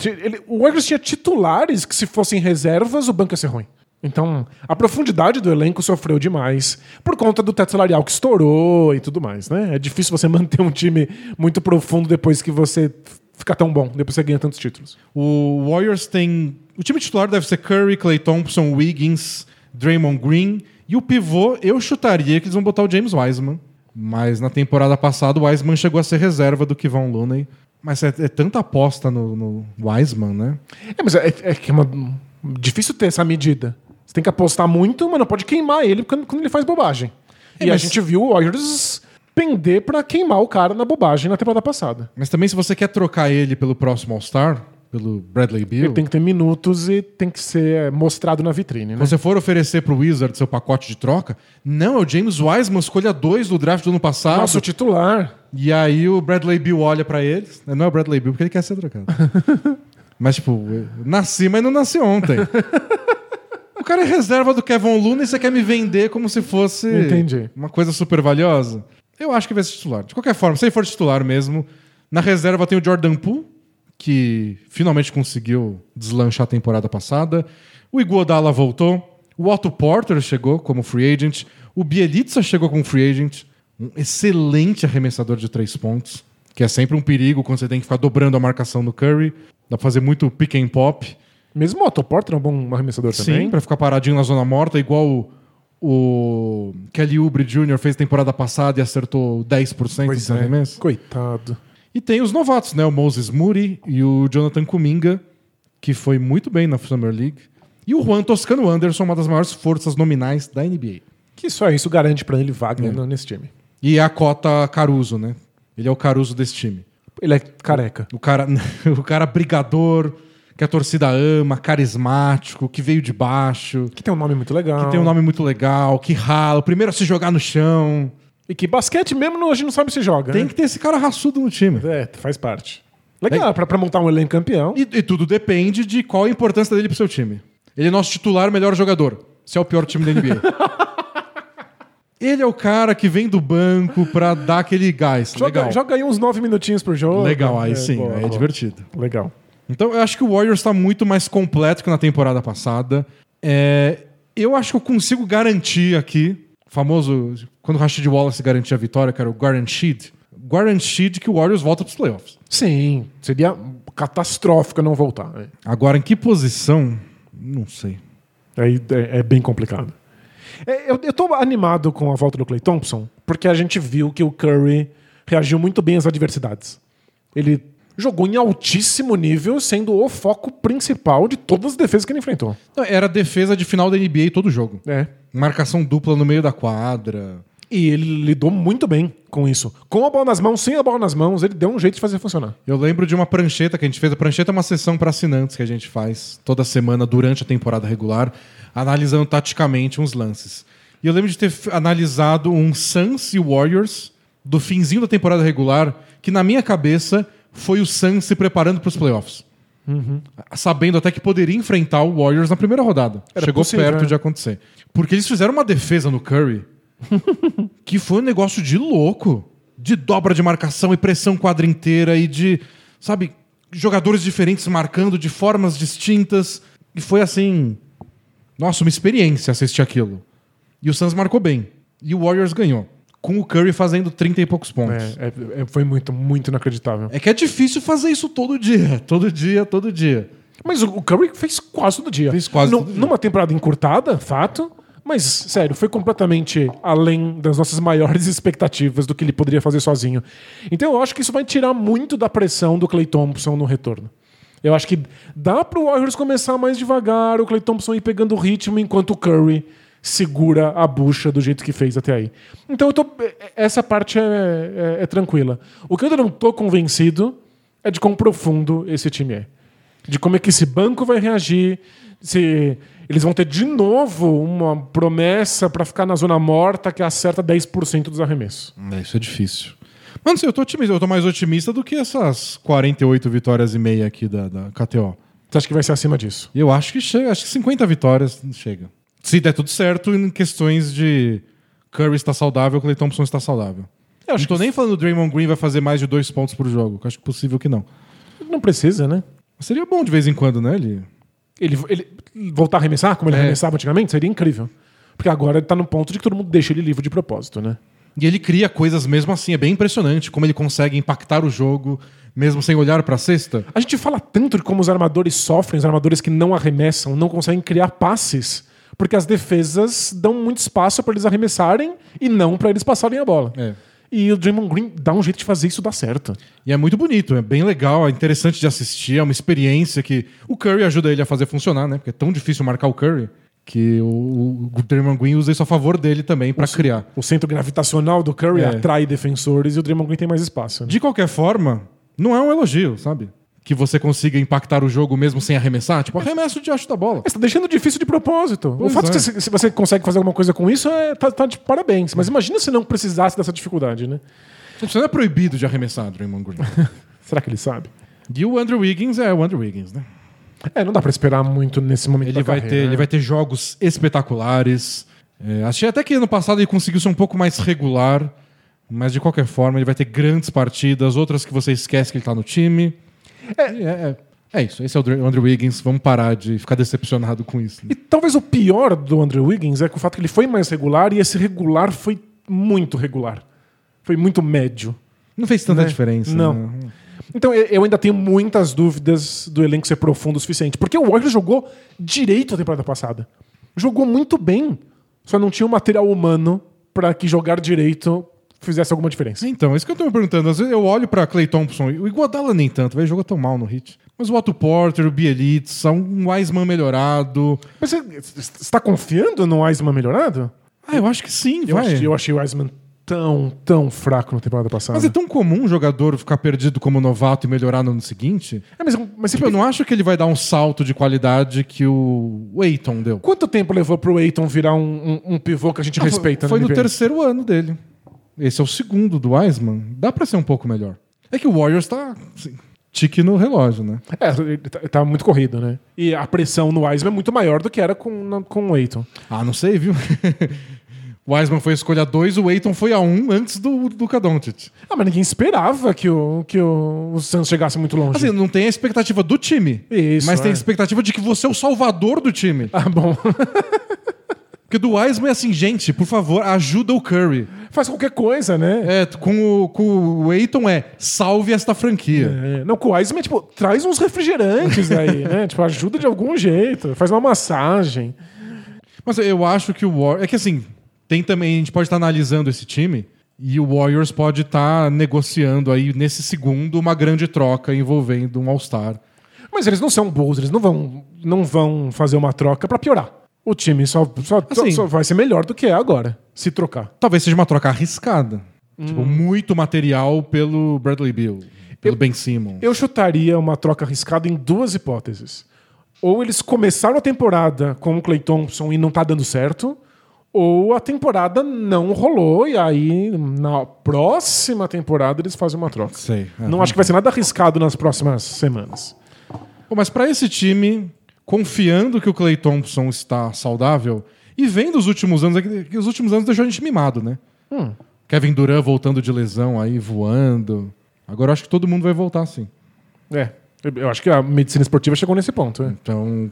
o Warriors tinha titulares que, se fossem reservas, o banco ia ser ruim. Então, a profundidade do elenco sofreu demais por conta do teto salarial que estourou e tudo mais, né? É difícil você manter um time muito profundo depois que você fica tão bom, depois que você ganha tantos títulos. O Warriors tem... O time titular deve ser Curry, Klay Thompson, Wiggins, Draymond Green. E o pivô, eu chutaria que eles vão botar o James Wiseman. Mas na temporada passada o Wiseman chegou a ser reserva do Kevon Looney. Mas é tanta aposta no Wiseman, né? Mas é difícil ter essa medida. Você tem que apostar muito, mas não pode queimar ele quando ele faz bobagem. A gente viu o Warriors pender pra queimar o cara na bobagem na temporada passada. Mas também, se você quer trocar ele pelo próximo All-Star... pelo Bradley Beal. Ele tem que ter minutos e tem que ser mostrado na vitrine, né? Quando você for oferecer pro Wizards seu pacote de troca, não, é o James Wiseman, escolha 2 do draft do ano passado. Nosso titular. E aí o Bradley Beal olha pra eles. Não é o Bradley Beal, porque ele quer ser trocado. Mas tipo, nasci, mas não nasci ontem. O cara é reserva do Kevon Looney e você quer me vender como se fosse uma coisa super valiosa? Eu acho que vai ser titular. De qualquer forma, se ele for titular mesmo, na reserva tem o Jordan Poole, que finalmente conseguiu deslanchar a temporada passada. O Iguodala voltou. O Otto Porter chegou como free agent. O Bjelica chegou como free agent. Um excelente arremessador de 3 pontos, que é sempre um perigo quando você tem que ficar dobrando a marcação do Curry. Dá pra fazer muito pick and pop. Mesmo o Otto Porter é um bom arremessador também. Sim, pra ficar paradinho na zona morta, igual o Kelly Oubre Jr. fez temporada passada e acertou 10% dos arremessos. Coitado. E tem os novatos, né? O Moses Moody e o Jonathan Kuminga, que foi muito bem na Summer League. E o Juan Toscano Anderson, uma das maiores forças nominais da NBA. Que só isso garante pra ele vaga nesse time. E a cota Caruso, né? Ele é o Caruso desse time. Ele é careca. O cara brigador, que a torcida ama, carismático, que veio de baixo. Que tem um nome muito legal. Que rala, o primeiro a se jogar no chão. E que basquete mesmo a gente não sabe se joga. Tem que ter esse cara raçudo no time. Faz parte. Legal, pra montar um elenco campeão. E tudo depende de qual a importância dele pro seu time. Ele é nosso titular, melhor jogador. Se é o pior time da NBA. Ele é o cara que vem do banco pra dar aquele gás. Joga aí uns 9 minutinhos por jogo. Legal, aí sim. Boa, é divertido. Legal. Então eu acho que o Warriors tá muito mais completo que na temporada passada. Eu acho que eu consigo garantir aqui... famoso, quando o Rashid Wallace garantia a vitória, que era o Guaranteed que o Warriors volta pros playoffs. Sim, seria catastrófico não voltar. Agora, em que posição? Não sei. Aí é bem complicado. Eu tô animado com a volta do Klay Thompson, porque a gente viu que o Curry reagiu muito bem às adversidades. Ele jogou em altíssimo nível, sendo o foco principal de todas as defesas que ele enfrentou. Era defesa de final da NBA todo jogo. É. Marcação dupla no meio da quadra. E ele lidou muito bem com isso. Com a bola nas mãos, sem a bola nas mãos, ele deu um jeito de fazer funcionar. Eu lembro de uma prancheta que a gente fez. A prancheta é uma sessão para assinantes que a gente faz toda semana durante a temporada regular, analisando taticamente uns lances. E eu lembro de ter analisado um Suns e Warriors do finzinho da temporada regular, que na minha cabeça foi o Suns se preparando para os playoffs. Uhum. Sabendo até que poderia enfrentar o Warriors na primeira rodada. Chegou possível, perto de acontecer. Porque eles fizeram uma defesa no Curry que foi um negócio de louco. De dobra de marcação e pressão quadra inteira e de, sabe, jogadores diferentes marcando de formas distintas. E foi assim... Nossa, uma experiência assistir aquilo. E o Suns marcou bem. E o Warriors ganhou. Com o Curry fazendo 30 e poucos pontos. Foi muito, muito inacreditável. É que é difícil fazer isso todo dia. Todo dia, todo dia. Mas o Curry fez quase todo dia. Fez quase todo dia. Numa temporada encurtada, fato... Mas, sério, foi completamente além das nossas maiores expectativas do que ele poderia fazer sozinho. Então eu acho que isso vai tirar muito da pressão do Klay Thompson no retorno. Eu acho que dá pro Warriors começar mais devagar, o Klay Thompson ir pegando o ritmo enquanto o Curry segura a bucha do jeito que fez até aí. Então essa parte é tranquila. O que eu não tô convencido é de quão profundo esse time é. De como é que esse banco vai reagir, se... Eles vão ter de novo uma promessa para ficar na zona morta que acerta 10% dos arremessos. Isso é difícil. Mas não sei, eu tô otimista. Eu tô mais otimista do que essas 48 vitórias e meia aqui da KTO. Você acha que vai ser acima disso? Eu acho que chega. Acho que 50 vitórias chega. Se der tudo certo em questões de Curry está saudável, Klay Thompson está saudável. Eu acho não tô nem falando que o Draymond Green vai fazer mais de 2 pontos por jogo. Eu acho que possível que não. Não precisa, né? Mas seria bom de vez em quando, né? Ele voltar a arremessar como ele arremessava antigamente seria incrível. Porque agora ele tá no ponto de que todo mundo deixa ele livre de propósito, né? E ele cria coisas mesmo assim. É bem impressionante como ele consegue impactar o jogo mesmo sem olhar pra cesta. A gente fala tanto de como os armadores sofrem, os armadores que não arremessam, não conseguem criar passes, porque as defesas dão muito espaço pra eles arremessarem e não pra eles passarem a bola. É. E o Draymond Green dá um jeito de fazer isso dar certo. E é muito bonito, é bem legal, é interessante de assistir, é uma experiência que o Curry ajuda ele a fazer funcionar, né? Porque é tão difícil marcar o Curry que o Draymond Green usa isso a favor dele também para criar. O centro gravitacional do Curry atrai defensores e o Draymond Green tem mais espaço. Né? De qualquer forma, não é um elogio, sabe? Que você consiga impactar o jogo mesmo sem arremessar. Tipo, arremesso de acho da bola. Você tá deixando difícil de propósito. Pois o fato de que se você consegue fazer alguma coisa com isso, tá de parabéns. Mas imagina se não precisasse dessa dificuldade, né? Você não é proibido de arremessar, Draymond Green. Será que ele sabe? E o Andrew Wiggins é o Andrew Wiggins, né? Não dá pra esperar muito nesse momento da carreira. Ele vai ter jogos espetaculares. Achei até que ano passado ele conseguiu ser um pouco mais regular. Mas de qualquer forma, ele vai ter grandes partidas. Outras que você esquece que ele tá no time. É isso, esse é o Andrew Wiggins. Vamos parar de ficar decepcionado com isso, né? E talvez o pior do Andrew Wiggins é que o fato que ele foi mais regular. E esse regular foi muito regular. Foi muito médio. Não fez tanta diferença. Não, né? Então eu ainda tenho muitas dúvidas do elenco ser profundo o suficiente. Porque o Warriors jogou direito a temporada passada. Jogou muito bem. Só não tinha o material humano para que jogar direito fizesse alguma diferença. Então, é isso que eu tô me perguntando. Às vezes eu olho pra Klay Thompson, o Iguodala nem tanto, ele jogou tão mal no Heat. Mas o Otto Porter, o Bielitsa, um Wiseman melhorado. Mas você tá confiando no Wiseman melhorado? Eu acho que sim. Eu achei o Wiseman tão fraco na temporada passada. Mas é tão comum um jogador ficar perdido como novato e melhorar no ano seguinte. Mas eu não acho que ele vai dar um salto de qualidade que o Ayton deu. Quanto tempo levou pro Ayton virar um pivô que a gente respeita? Foi no terceiro ano dele. Esse é o segundo do Wiseman. Dá pra ser um pouco melhor. É que o Warriors tá assim, tique no relógio, né? Tá muito corrido, né? E a pressão no Wiseman é muito maior do que era com o Ayton. Não sei, viu? O Wiseman foi a escolha 2, o Ayton foi a 1 antes do Doncic. Mas ninguém esperava que o Suns chegasse muito longe. Assim, não tem a expectativa do time. Isso, mas tem a expectativa de que você é o salvador do time. Bom... Porque do Wiseman é assim, gente, por favor, ajuda o Curry. Faz qualquer coisa, né? Com o Ayton salve esta franquia. Não, com o Wiseman é tipo, traz uns refrigerantes aí, né? Tipo, ajuda de algum jeito, faz uma massagem. Mas eu acho que o Warriors... É que assim, tem também, a gente pode estar analisando esse time E o Warriors pode estar negociando aí, nesse segundo, uma grande troca envolvendo um All-Star. Mas eles não são bons, eles não vão fazer uma troca para piorar. O time só vai ser melhor do que é agora, se trocar. Talvez seja uma troca arriscada. Tipo, muito material pelo Bradley Beal, pelo Ben Simmons. Eu chutaria uma troca arriscada em duas hipóteses. Ou eles começaram a temporada com o Klay Thompson e não tá dando certo, ou a temporada não rolou e aí na próxima temporada eles fazem uma troca. Sei, não acho que vai ser nada arriscado nas próximas semanas. Pô, mas para esse time, confiando que o Klay Thompson está saudável, e vendo os últimos anos, que os últimos anos deixou a gente mimado, né? Kevin Durant voltando de lesão aí, voando. Agora eu acho que todo mundo vai voltar, sim. Eu acho que a medicina esportiva chegou nesse ponto. Né? Então,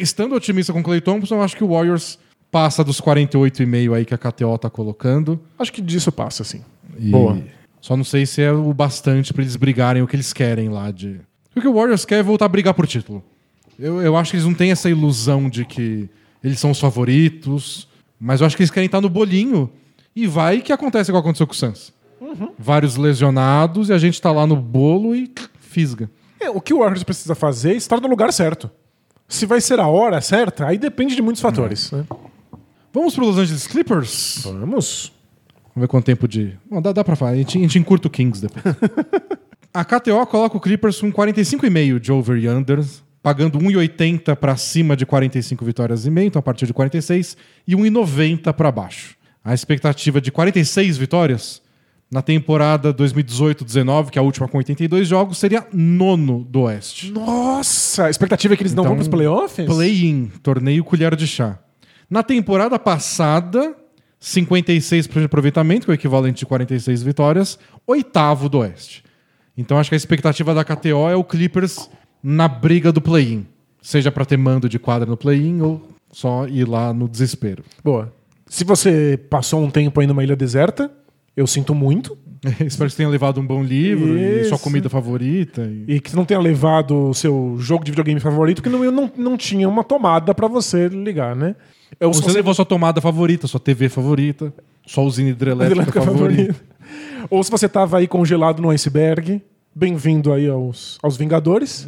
estando otimista com o Klay Thompson, eu acho que o Warriors passa dos 48,5 aí que a KTO tá colocando. Acho que disso passa, sim. E boa. Só não sei se é o bastante pra eles brigarem o que eles querem lá de... O que o Warriors quer é voltar a brigar por título. Eu acho que eles não têm essa ilusão de que eles são os favoritos, mas eu acho que eles querem estar no bolinho e vai que acontece igual aconteceu com o Suns. Vários lesionados e a gente tá lá no bolo e fisga. O que o Warriors precisa fazer é estar no lugar certo. Se vai ser a hora certa, aí depende de muitos fatores, né? Vamos para os Los Angeles Clippers? Vamos. Vamos ver quanto tempo de... Bom, dá pra falar. A gente encurta o Kings depois. A KTO coloca o Clippers com 45,5 de over e unders, pagando 1,80 para cima de 45 vitórias e meio, então a partir de 46, e 1,90 para baixo. A expectativa de 46 vitórias na temporada 2018-19, que é a última com 82 jogos, seria nono do Oeste. Nossa! A expectativa é que eles não vão para os playoffs? Play-in, torneio colher de chá. Na temporada passada, 56% de aproveitamento, que é o equivalente de 46 vitórias, oitavo do Oeste. Então acho que a expectativa da KTO é o Clippers na briga do play-in. Seja para ter mando de quadra no play-in ou só ir lá no desespero. Boa. Se você passou um tempo aí numa ilha deserta, eu sinto muito. Espero que você tenha levado um bom livro e sua comida favorita. E que você não tenha levado o seu jogo de videogame favorito, porque não tinha uma tomada para você ligar, né? Você levou sua tomada favorita, sua TV favorita, sua usina hidrelétrica favorita. Ou se você estava aí congelado no iceberg, bem-vindo aí aos Vingadores.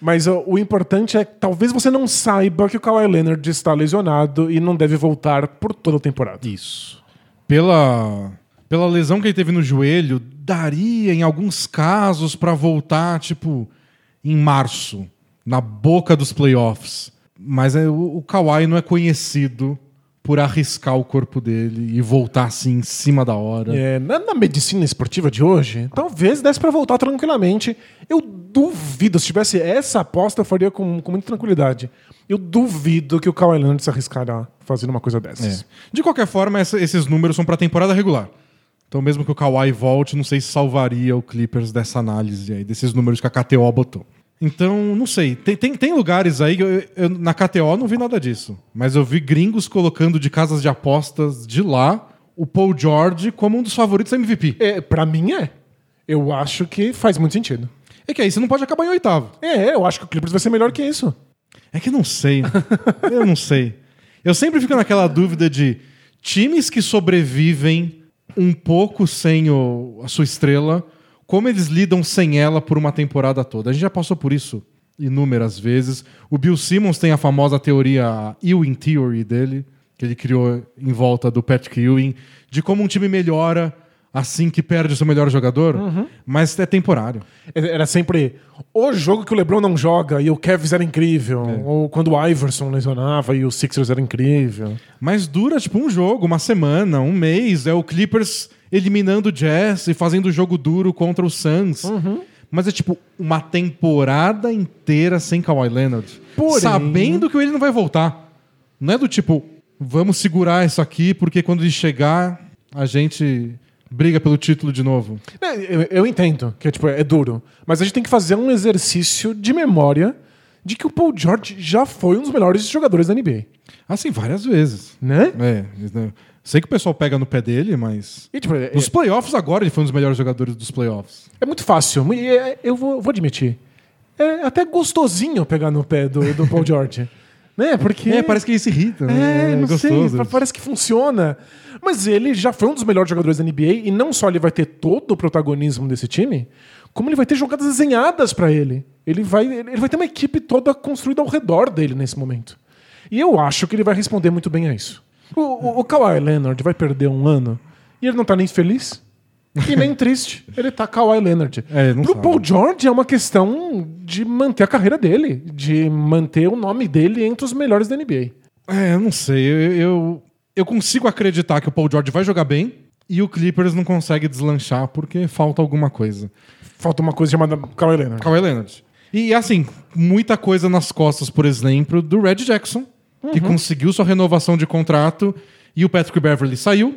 Mas o importante é que talvez você não saiba que o Kawhi Leonard está lesionado e não deve voltar por toda a temporada. Isso. Pela lesão que ele teve no joelho, daria em alguns casos para voltar, tipo, em março, na boca dos playoffs. Mas o Kawhi não é conhecido por arriscar o corpo dele e voltar assim em cima da hora. Na medicina esportiva de hoje, talvez desse para voltar tranquilamente. Eu duvido, se tivesse essa aposta, eu faria com muita tranquilidade. Eu duvido que o Kawhi Leonard se arriscará fazendo uma coisa dessas. De qualquer forma, esses números são para temporada regular. Então mesmo que o Kawhi volte, não sei se salvaria o Clippers dessa análise aí, desses números que a KTO botou. Então, não sei. Tem lugares aí... Eu, na KTO não vi nada disso. Mas eu vi gringos colocando de casas de apostas de lá o Paul George como um dos favoritos da MVP. Pra mim é. Eu acho que faz muito sentido. É que aí você não pode acabar em oitavo. Eu acho que o Clippers vai ser melhor que isso. É que eu não sei. Eu não sei. Eu sempre fico naquela dúvida de times que sobrevivem um pouco sem a sua estrela... Como eles lidam sem ela por uma temporada toda. A gente já passou por isso inúmeras vezes. O Bill Simmons tem a famosa teoria, a Ewing Theory dele, que ele criou em volta do Patrick Ewing, de como um time melhora assim que perde o seu melhor jogador, mas é temporário. Era sempre o jogo que o LeBron não joga e o Cavs era incrível, ou quando o Iverson lesionava e o Sixers era incrível. Mas dura tipo um jogo, uma semana, um mês, é o Clippers... eliminando o Jazz e fazendo jogo duro contra o Suns. Mas é tipo uma temporada inteira sem Kawhi Leonard. Porém... sabendo que ele não vai voltar. Não é do tipo, vamos segurar isso aqui porque quando ele chegar a gente briga pelo título de novo. Eu entendo que é duro. Mas a gente tem que fazer um exercício de memória de que o Paul George já foi um dos melhores jogadores da NBA. Assim, várias vezes. Né? Sei que o pessoal pega no pé dele, mas... nos playoffs agora ele foi um dos melhores jogadores dos playoffs. É muito fácil. Eu vou admitir. É até gostosinho pegar no pé do Paul George. Né? Porque... É, parece que ele se irrita. Né? É, não gostoso. Sei, parece que funciona. Mas ele já foi um dos melhores jogadores da NBA e não só ele vai ter todo o protagonismo desse time, como ele vai ter jogadas desenhadas pra ele. Ele vai ter uma equipe toda construída ao redor dele nesse momento. E eu acho que ele vai responder muito bem a isso. O Kawhi Leonard vai perder um ano e ele não tá nem feliz e nem triste. Ele tá Kawhi Leonard. Pro Paul George é uma questão de manter a carreira dele, de manter o nome dele entre os melhores da NBA. Eu não sei. Eu consigo acreditar que o Paul George vai jogar bem e o Clippers não consegue deslanchar porque falta alguma coisa. Falta uma coisa chamada Kawhi Leonard. Kawhi Leonard. E assim, muita coisa nas costas, por exemplo, do Reggie Jackson, que conseguiu sua renovação de contrato e o Patrick Beverly saiu.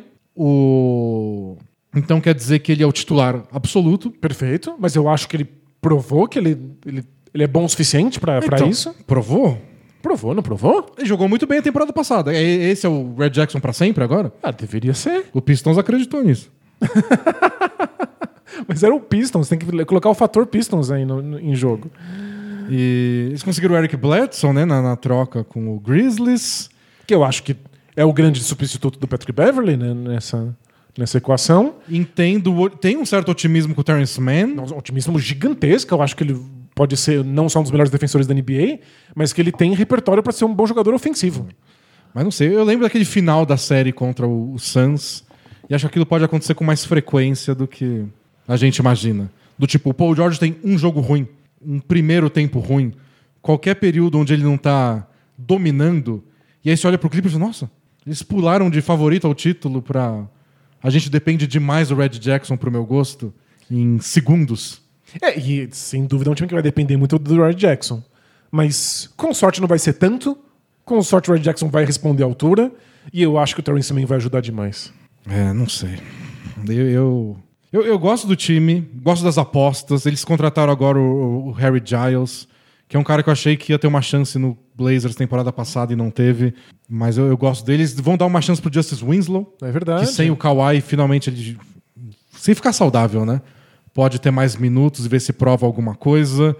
Então quer dizer que ele é o titular absoluto. Perfeito, mas eu acho que ele provou que ele é bom o suficiente pra, então, pra isso. Provou? Provou, não provou? Ele jogou muito bem a temporada passada. Esse é o Reggie Jackson pra sempre agora? Ah, deveria ser. O Pistons acreditou nisso. Mas era o Pistons, tem que colocar o fator Pistons aí em jogo. E eles conseguiram o Eric Bledsoe, né, na troca com o Grizzlies. Que eu acho que é o grande substituto do Patrick Beverly, né, nessa equação. Entendo, tem um certo otimismo com o Terrence Mann. Um otimismo gigantesco, eu acho que ele pode ser não só um dos melhores defensores da NBA, mas que ele tem repertório para ser um bom jogador ofensivo. Mas não sei, eu lembro daquele final da série contra o Suns e acho que aquilo pode acontecer com mais frequência do que a gente imagina. Do tipo, o Paul George tem um jogo ruim, um primeiro tempo ruim, qualquer período onde ele não tá dominando, e aí você olha pro Clippers e fala, nossa, eles pularam de favorito ao título pra... A gente depende demais do Reggie Jackson pro meu gosto em segundos. E sem dúvida é um time que vai depender muito do Reggie Jackson. Mas com sorte não vai ser tanto, com sorte o Reggie Jackson vai responder à altura, e eu acho que o Terrence Mann vai ajudar demais. Não sei. Eu gosto do time, gosto das apostas. Eles contrataram agora o Harry Giles, que é um cara que eu achei que ia ter uma chance no Blazers temporada passada e não teve. Mas eu gosto deles. Vão dar uma chance pro Justice Winslow. É verdade. Que sem o Kawhi, finalmente, ele, sem ficar saudável, né? Pode ter mais minutos e ver se prova alguma coisa.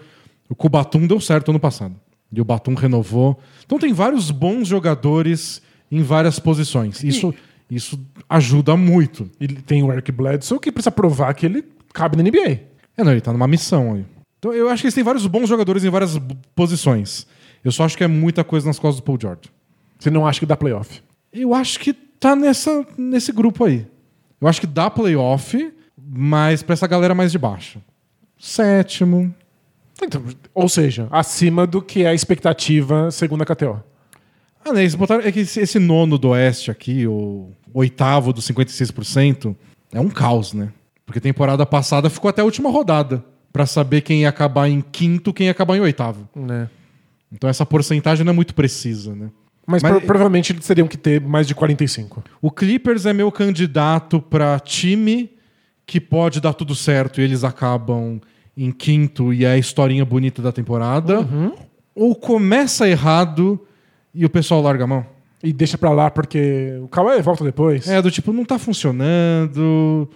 O Kubatum deu certo ano passado. E o Batum renovou. Então tem vários bons jogadores em várias posições. Isso ajuda muito. E tem o Eric Bledsoe que precisa provar que ele cabe na NBA. Não, ele tá numa missão aí. Então eu acho que eles têm vários bons jogadores em várias posições. Eu só acho que é muita coisa nas costas do Paul George. Você não acha que dá playoff? Eu acho que tá nesse grupo aí. Eu acho que dá playoff, mas pra essa galera mais de baixo. 7º. Então, ou seja, acima do que é a expectativa segundo a KTO. Né, eles botaram que esse 9º do Oeste aqui, o 8º do 56%, é um caos, né? Porque temporada passada ficou até a última rodada pra saber quem ia acabar em 5º, quem ia acabar em 8º. Né? Então essa porcentagem não é muito precisa, né? Mas provavelmente eles teriam que ter mais de 45. O Clippers é meu candidato pra time que pode dar tudo certo e eles acabam em 5º e é a historinha bonita da temporada. Ou começa errado... E o pessoal larga a mão. E deixa pra lá, porque o Kawhi volta depois. Do tipo, não tá funcionando.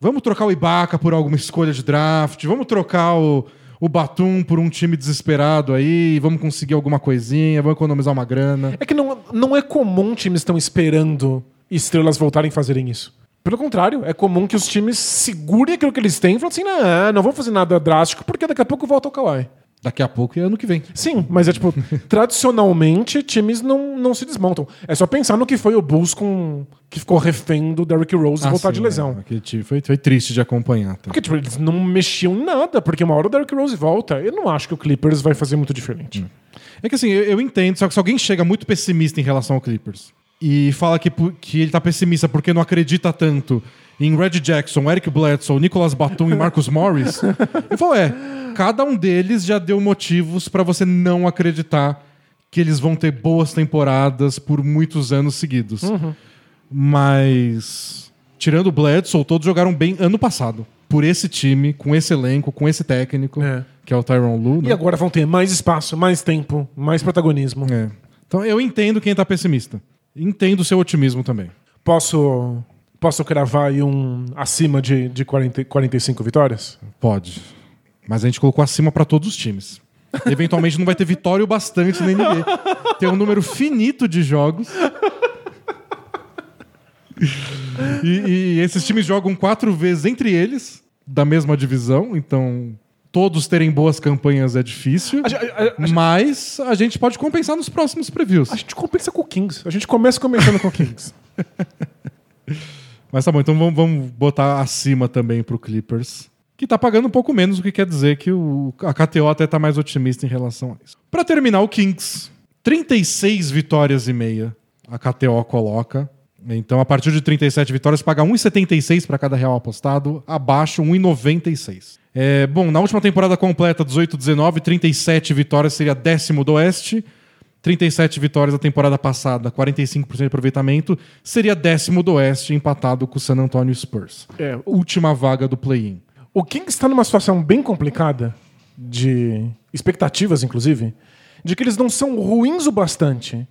Vamos trocar o Ibaka por alguma escolha de draft. Vamos trocar o Batum por um time desesperado aí. Vamos conseguir alguma coisinha. Vamos economizar uma grana. É que não é comum times estão esperando estrelas voltarem a fazerem isso. Pelo contrário, é comum que os times segurem aquilo que eles têm e falem assim, não vou fazer nada drástico, porque daqui a pouco volta o Kawhi. Daqui a pouco e ano que vem. Sim, mas é tipo, tradicionalmente times não se desmontam. É só pensar no que foi o Bulls que ficou refém do Derrick Rose voltar de lesão. Aquele time foi triste de acompanhar. Tá? Porque tipo, eles não mexiam em nada, porque uma hora o Derrick Rose volta. Eu não acho que o Clippers vai fazer muito diferente. É que assim, eu entendo, só que se alguém chega muito pessimista em relação ao Clippers e fala que ele tá pessimista porque não acredita tanto em Reggie Jackson, Eric Bledsoe, Nicolas Batum e Marcus Morris, eu falo, cada um deles já deu motivos pra você não acreditar que eles vão ter boas temporadas por muitos anos seguidos. Mas, tirando o Bledsoe, todos jogaram bem ano passado. Por esse time, com esse elenco, com esse técnico, que é o Tyronn Lue. Né? E agora vão ter mais espaço, mais tempo, mais protagonismo. Então eu entendo quem tá pessimista. Entendo o seu otimismo também. Posso cravar aí acima de 45 vitórias? Pode. Mas a gente colocou acima para todos os times. Eventualmente não vai ter vitória o bastante na NBA. Tem um número finito de jogos. E esses times jogam 4 vezes entre eles, da mesma divisão, então todos terem boas campanhas é difícil, mas a gente pode compensar nos próximos previews. A gente compensa com o Kings. A gente começa comentando com o Kings. Mas tá bom, então vamos botar acima também pro Clippers, que tá pagando um pouco menos, o que quer dizer que a KTO até tá mais otimista em relação a isso. Pra terminar, o Kings, 36 vitórias e meia a KTO coloca. Então, a partir de 37 vitórias, paga 1,76 para cada real apostado, abaixo 1,96. Bom, na última temporada completa, 18-19, 37 vitórias seria décimo do Oeste. 37 vitórias da temporada passada, 45% de aproveitamento, seria décimo do Oeste, empatado com o San Antonio Spurs. Última vaga do play-in. O Kings está numa situação bem complicada, de expectativas, inclusive, de que eles não são ruins o bastante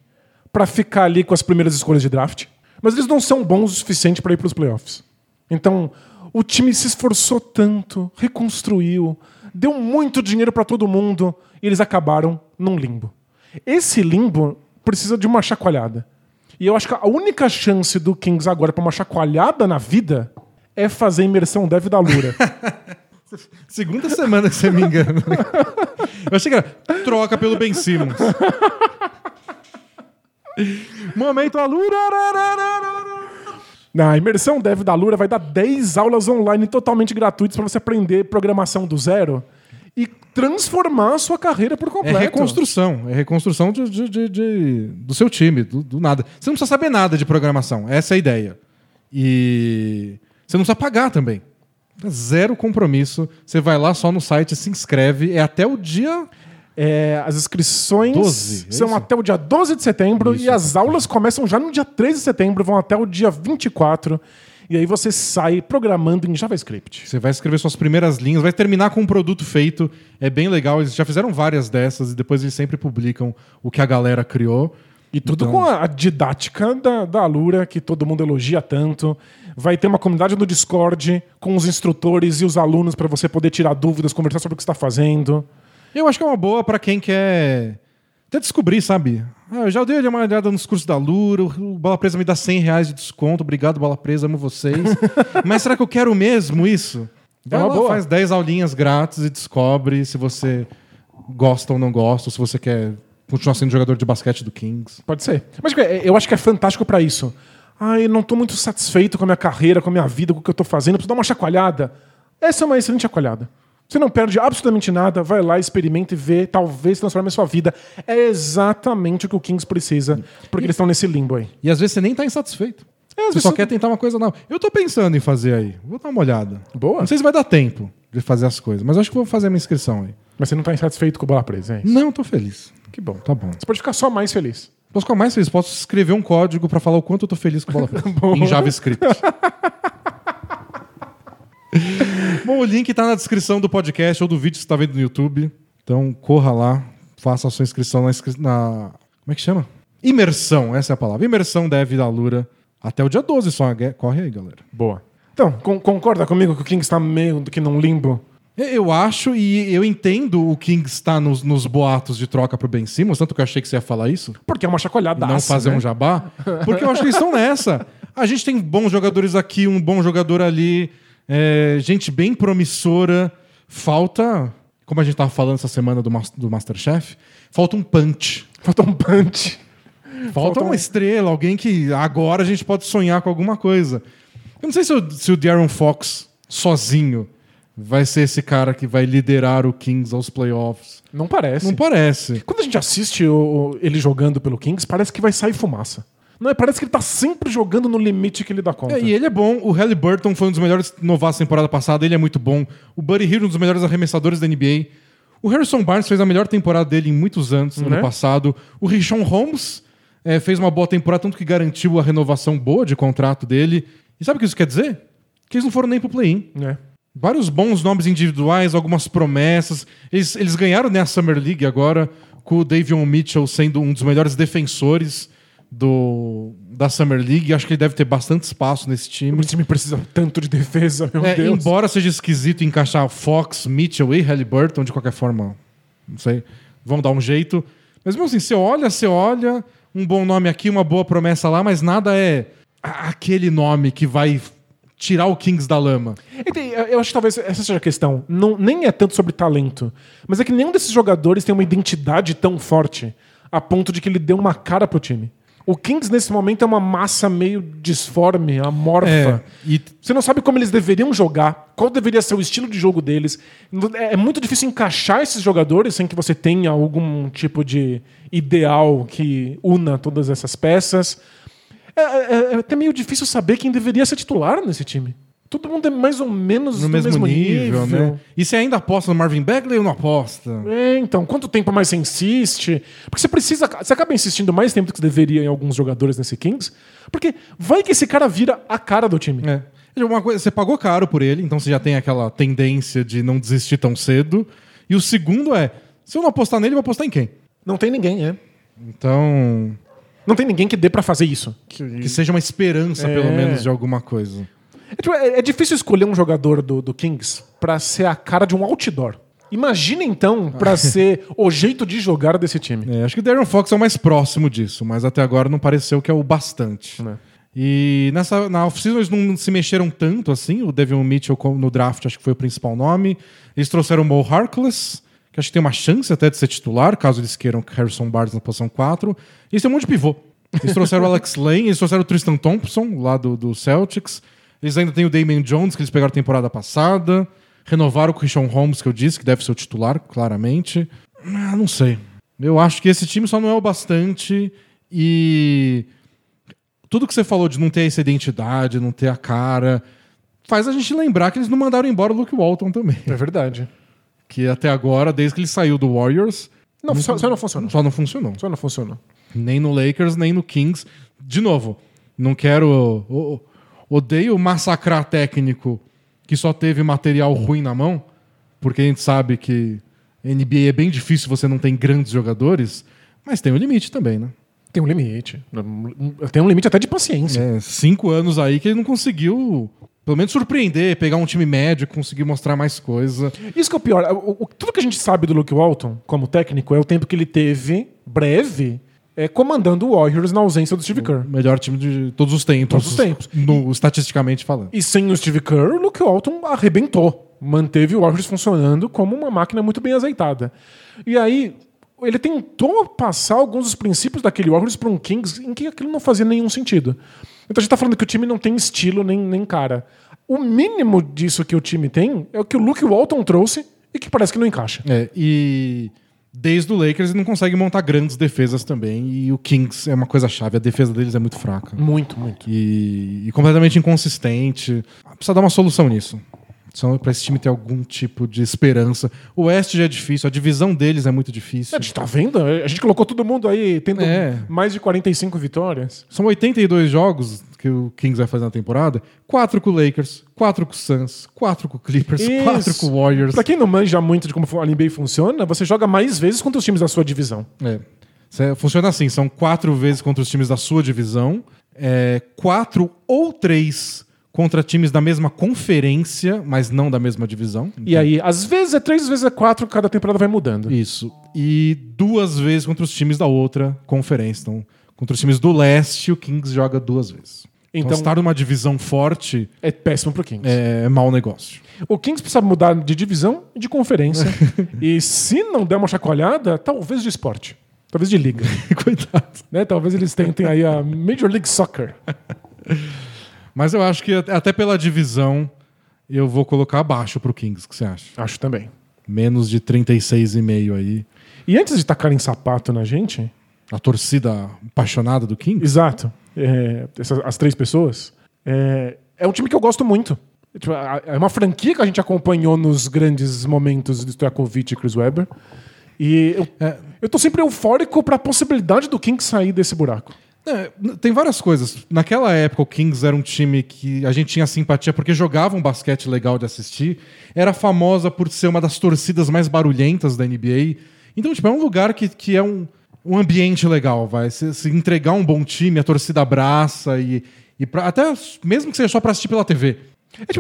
para ficar ali com as primeiras escolhas de draft. Mas eles não são bons o suficiente para ir para os playoffs. Então, o time se esforçou tanto, reconstruiu, deu muito dinheiro para todo mundo e eles acabaram num limbo. Esse limbo precisa de uma chacoalhada. E eu acho que a única chance do Kings agora para uma chacoalhada na vida é fazer imersão Dev da Lura. Segunda semana que você me engana. Eu achei que era troca pelo Ben Simmons. Momento Alura. Na imersão Dev da Alura vai dar 10 aulas online totalmente gratuitas para você aprender programação do zero e transformar a sua carreira por completo. É reconstrução do seu time, do nada. Você não precisa saber nada de programação, essa é a ideia. E você não precisa pagar também. Zero compromisso. Você vai lá só no site, se inscreve, é até o dia... as inscrições 12, são isso? Até o dia 12 de setembro, isso. E as aulas começam já no dia 13 de setembro, vão até o dia 24, e aí você sai programando em JavaScript. Você vai escrever suas primeiras linhas, vai terminar com um produto feito, é bem legal, eles já fizeram várias dessas e depois eles sempre publicam o que a galera criou. E tudo então... com a didática da Alura, que todo mundo elogia tanto. Vai ter uma comunidade no Discord com os instrutores e os alunos para você poder tirar dúvidas, conversar sobre o que você está fazendo. Eu acho que é uma boa pra quem quer até descobrir, sabe? Eu já dei uma olhada nos cursos da Alura, o Bola Presa me dá R$100 de desconto. Obrigado, Bola Presa, amo vocês. Mas será que eu quero mesmo isso? Vai lá, boa. Faz 10 aulinhas grátis e descobre se você gosta ou não gosta, ou se você quer continuar sendo jogador de basquete do Kings. Pode ser. Mas eu acho que é fantástico pra isso. Eu não tô muito satisfeito com a minha carreira, com a minha vida, com o que eu tô fazendo. Eu preciso dar uma chacoalhada. Essa é uma excelente chacoalhada. Você não perde absolutamente nada, vai lá, experimenta e vê, talvez transforme a sua vida. É exatamente o que o Kings precisa, porque eles estão nesse limbo aí. E às vezes você nem está insatisfeito. Você só quer tentar uma coisa nova. Eu tô pensando em fazer aí, vou dar uma olhada. Boa. Não sei se vai dar tempo de fazer as coisas, mas acho que vou fazer a minha inscrição aí. Mas você não está insatisfeito com o Bola Presa, é isso? Não, tô feliz. Que bom. Tá bom. Você pode ficar só mais feliz. Posso ficar mais feliz, posso escrever um código para falar o quanto eu tô feliz com o Bola Presa. Em JavaScript. Bom, o link tá na descrição do podcast ou do vídeo que você tá vendo no YouTube. Então corra lá, faça a sua inscrição na... Como é que chama? Imersão, essa é a palavra. Imersão Dev da Alura. Até o dia 12 só. Corre aí, galera. Boa. Então, concorda comigo que o Kings tá meio que num limbo? Eu acho, e eu entendo o Kings tá nos boatos de troca pro Ben Simmons, tanto que eu achei que você ia falar isso. Porque é uma chacoalhadaça. Não fazer um jabá. Porque eu acho que eles estão nessa. A gente tem bons jogadores aqui, um bom jogador ali... gente bem promissora. Falta, como a gente estava falando essa semana do MasterChef, falta um punch. Falta uma estrela, alguém que agora a gente pode sonhar com alguma coisa. Eu não sei se o De'Aaron Fox sozinho vai ser esse cara que vai liderar o Kings aos playoffs. Não parece. Quando a gente assiste ele jogando pelo Kings, parece que vai sair fumaça. Não, parece que ele tá sempre jogando no limite que ele dá conta. E ele é bom. O Haliburton foi um dos melhores novatos da temporada passada. Ele é muito bom. O Buddy Hield, um dos melhores arremessadores da NBA. O Harrison Barnes fez a melhor temporada dele em muitos anos, no ano passado. O Richaun Holmes fez uma boa temporada, tanto que garantiu a renovação boa de contrato dele. E sabe o que isso quer dizer? Que eles não foram nem pro play-in. Vários bons nomes individuais, algumas promessas. Eles ganharam, né, a Summer League agora, com o Davion Mitchell sendo um dos melhores defensores da Summer League. Acho que ele deve ter bastante espaço nesse time. Esse time precisa tanto de defesa, meu Deus. Embora seja esquisito encaixar Fox, Mitchell e Haliburton, de qualquer forma não sei, vão dar um jeito. Mas mesmo assim, você olha, um bom nome aqui, uma boa promessa lá, mas nada é aquele nome que vai tirar o Kings da lama. Eu acho que talvez essa seja a questão. Não, nem é tanto sobre talento, mas é que nenhum desses jogadores tem uma identidade tão forte a ponto de que ele dê uma cara pro time. O Kings, nesse momento, é uma massa meio disforme, amorfa. E você não sabe como eles deveriam jogar, qual deveria ser o estilo de jogo deles. É muito difícil encaixar esses jogadores sem que você tenha algum tipo de ideal que una todas essas peças. É até meio difícil saber quem deveria ser titular nesse time. Todo mundo é mais ou menos no mesmo nível, né? E você ainda aposta no Marvin Bagley ou não aposta? Então, quanto tempo mais você insiste? Porque você acaba insistindo mais tempo do que você deveria em alguns jogadores nesse Kings, porque vai que esse cara vira a cara do time. Uma coisa, você pagou caro por ele, então você já tem aquela tendência de não desistir tão cedo. E o segundo é, se eu não apostar nele, eu vou apostar em quem? Não tem ninguém, Então... não tem ninguém que dê pra fazer isso. Que seja uma esperança, pelo menos, de alguma coisa. É difícil escolher um jogador do Kings pra ser a cara de um outdoor. Imagina, então, pra ser o jeito de jogar desse time. Acho que o De'Aaron Fox é o mais próximo disso, mas até agora não pareceu que é o bastante. E na off-season eles não se mexeram tanto assim. O Devin Mitchell no draft acho que foi o principal nome. Eles trouxeram o Mo Harkless, que acho que tem uma chance até de ser titular, caso eles queiram Harrison Barnes na posição 4. E eles têm um monte de pivô. Eles trouxeram o Alex Lane, eles trouxeram o Tristan Thompson, lá do Celtics. Eles ainda têm o Damian Jones, que eles pegaram a temporada passada. Renovaram o Christian Holmes, que eu disse, que deve ser o titular, claramente. Não sei. Eu acho que esse time só não é o bastante. E tudo que você falou de não ter essa identidade, não ter a cara, faz a gente lembrar que eles não mandaram embora o Luke Walton também. É verdade. Que até agora, desde que ele saiu do Warriors... Só não funcionou. Só não funcionou. Nem no Lakers, nem no Kings. De novo, não quero... Odeio massacrar técnico que só teve material ruim na mão, porque a gente sabe que NBA é bem difícil, você não tem grandes jogadores, mas tem um limite também, né? Tem um limite. Tem um limite até de paciência. 5 anos aí que ele não conseguiu... pelo menos surpreender, pegar um time médio, conseguir mostrar mais coisa. Isso que é o pior. Tudo que a gente sabe do Luke Walton como técnico é o tempo que ele teve, breve, comandando o Warriors na ausência do Steve Kerr. Melhor time de todos os tempos. Estatisticamente falando. E sem o Steve Kerr, o Luke Walton arrebentou. Manteve o Warriors funcionando como uma máquina muito bem azeitada. E aí, ele tentou passar alguns dos princípios daquele Warriors para um Kings em que aquilo não fazia nenhum sentido. Então a gente tá falando que o time não tem estilo nem cara. O mínimo disso que o time tem é o que o Luke Walton trouxe e que parece que não encaixa. E desde o Lakers ele não consegue montar grandes defesas também. E o Kings é uma coisa chave. A defesa deles é muito fraca. Muito. E completamente inconsistente. Precisa dar uma solução nisso. Pra esse time ter algum tipo de esperança. O Oeste já é difícil, a divisão deles é muito difícil. A gente tá vendo? A gente colocou todo mundo aí tendo mais de 45 vitórias. São 82 jogos que o Kings vai fazer na temporada. 4 com o Lakers, 4 com o Suns, 4 com o Clippers, 4 com o Warriors. Pra quem não manja muito de como a NBA funciona, você joga mais vezes contra os times da sua divisão. Funciona assim, são 4 vezes contra os times da sua divisão, 4 ou 3 contra times da mesma conferência, mas não da mesma divisão. Então... e aí, às vezes 3, às vezes 4, cada temporada vai mudando. Isso. E 2 vezes contra os times da outra conferência. Então, contra os times do leste, o Kings joga 2 vezes. Então estar numa divisão forte... é péssimo pro Kings. É mau negócio. O Kings precisa mudar de divisão e de conferência. E se não der uma chacoalhada, talvez de esporte. Talvez de liga. Coitado. Talvez eles tentem aí a Major League Soccer. Mas eu acho que até pela divisão eu vou colocar abaixo pro Kings, o que você acha? Acho também. Menos de 36,5 aí. E antes de tacarem sapato na gente... a torcida apaixonada do Kings? Exato. As 3 pessoas. É um time que eu gosto muito. É uma franquia que a gente acompanhou nos grandes momentos de Stojakovic e Chris Webber. E eu tô sempre eufórico pra possibilidade do Kings sair desse buraco. Tem várias coisas. Naquela época o Kings era um time que a gente tinha simpatia porque jogava um basquete legal de assistir, era famosa por ser uma das torcidas mais barulhentas da NBA. Então é um lugar que é um ambiente legal, vai. Se entregar um bom time, a torcida abraça, e até mesmo que seja só pra assistir pela TV.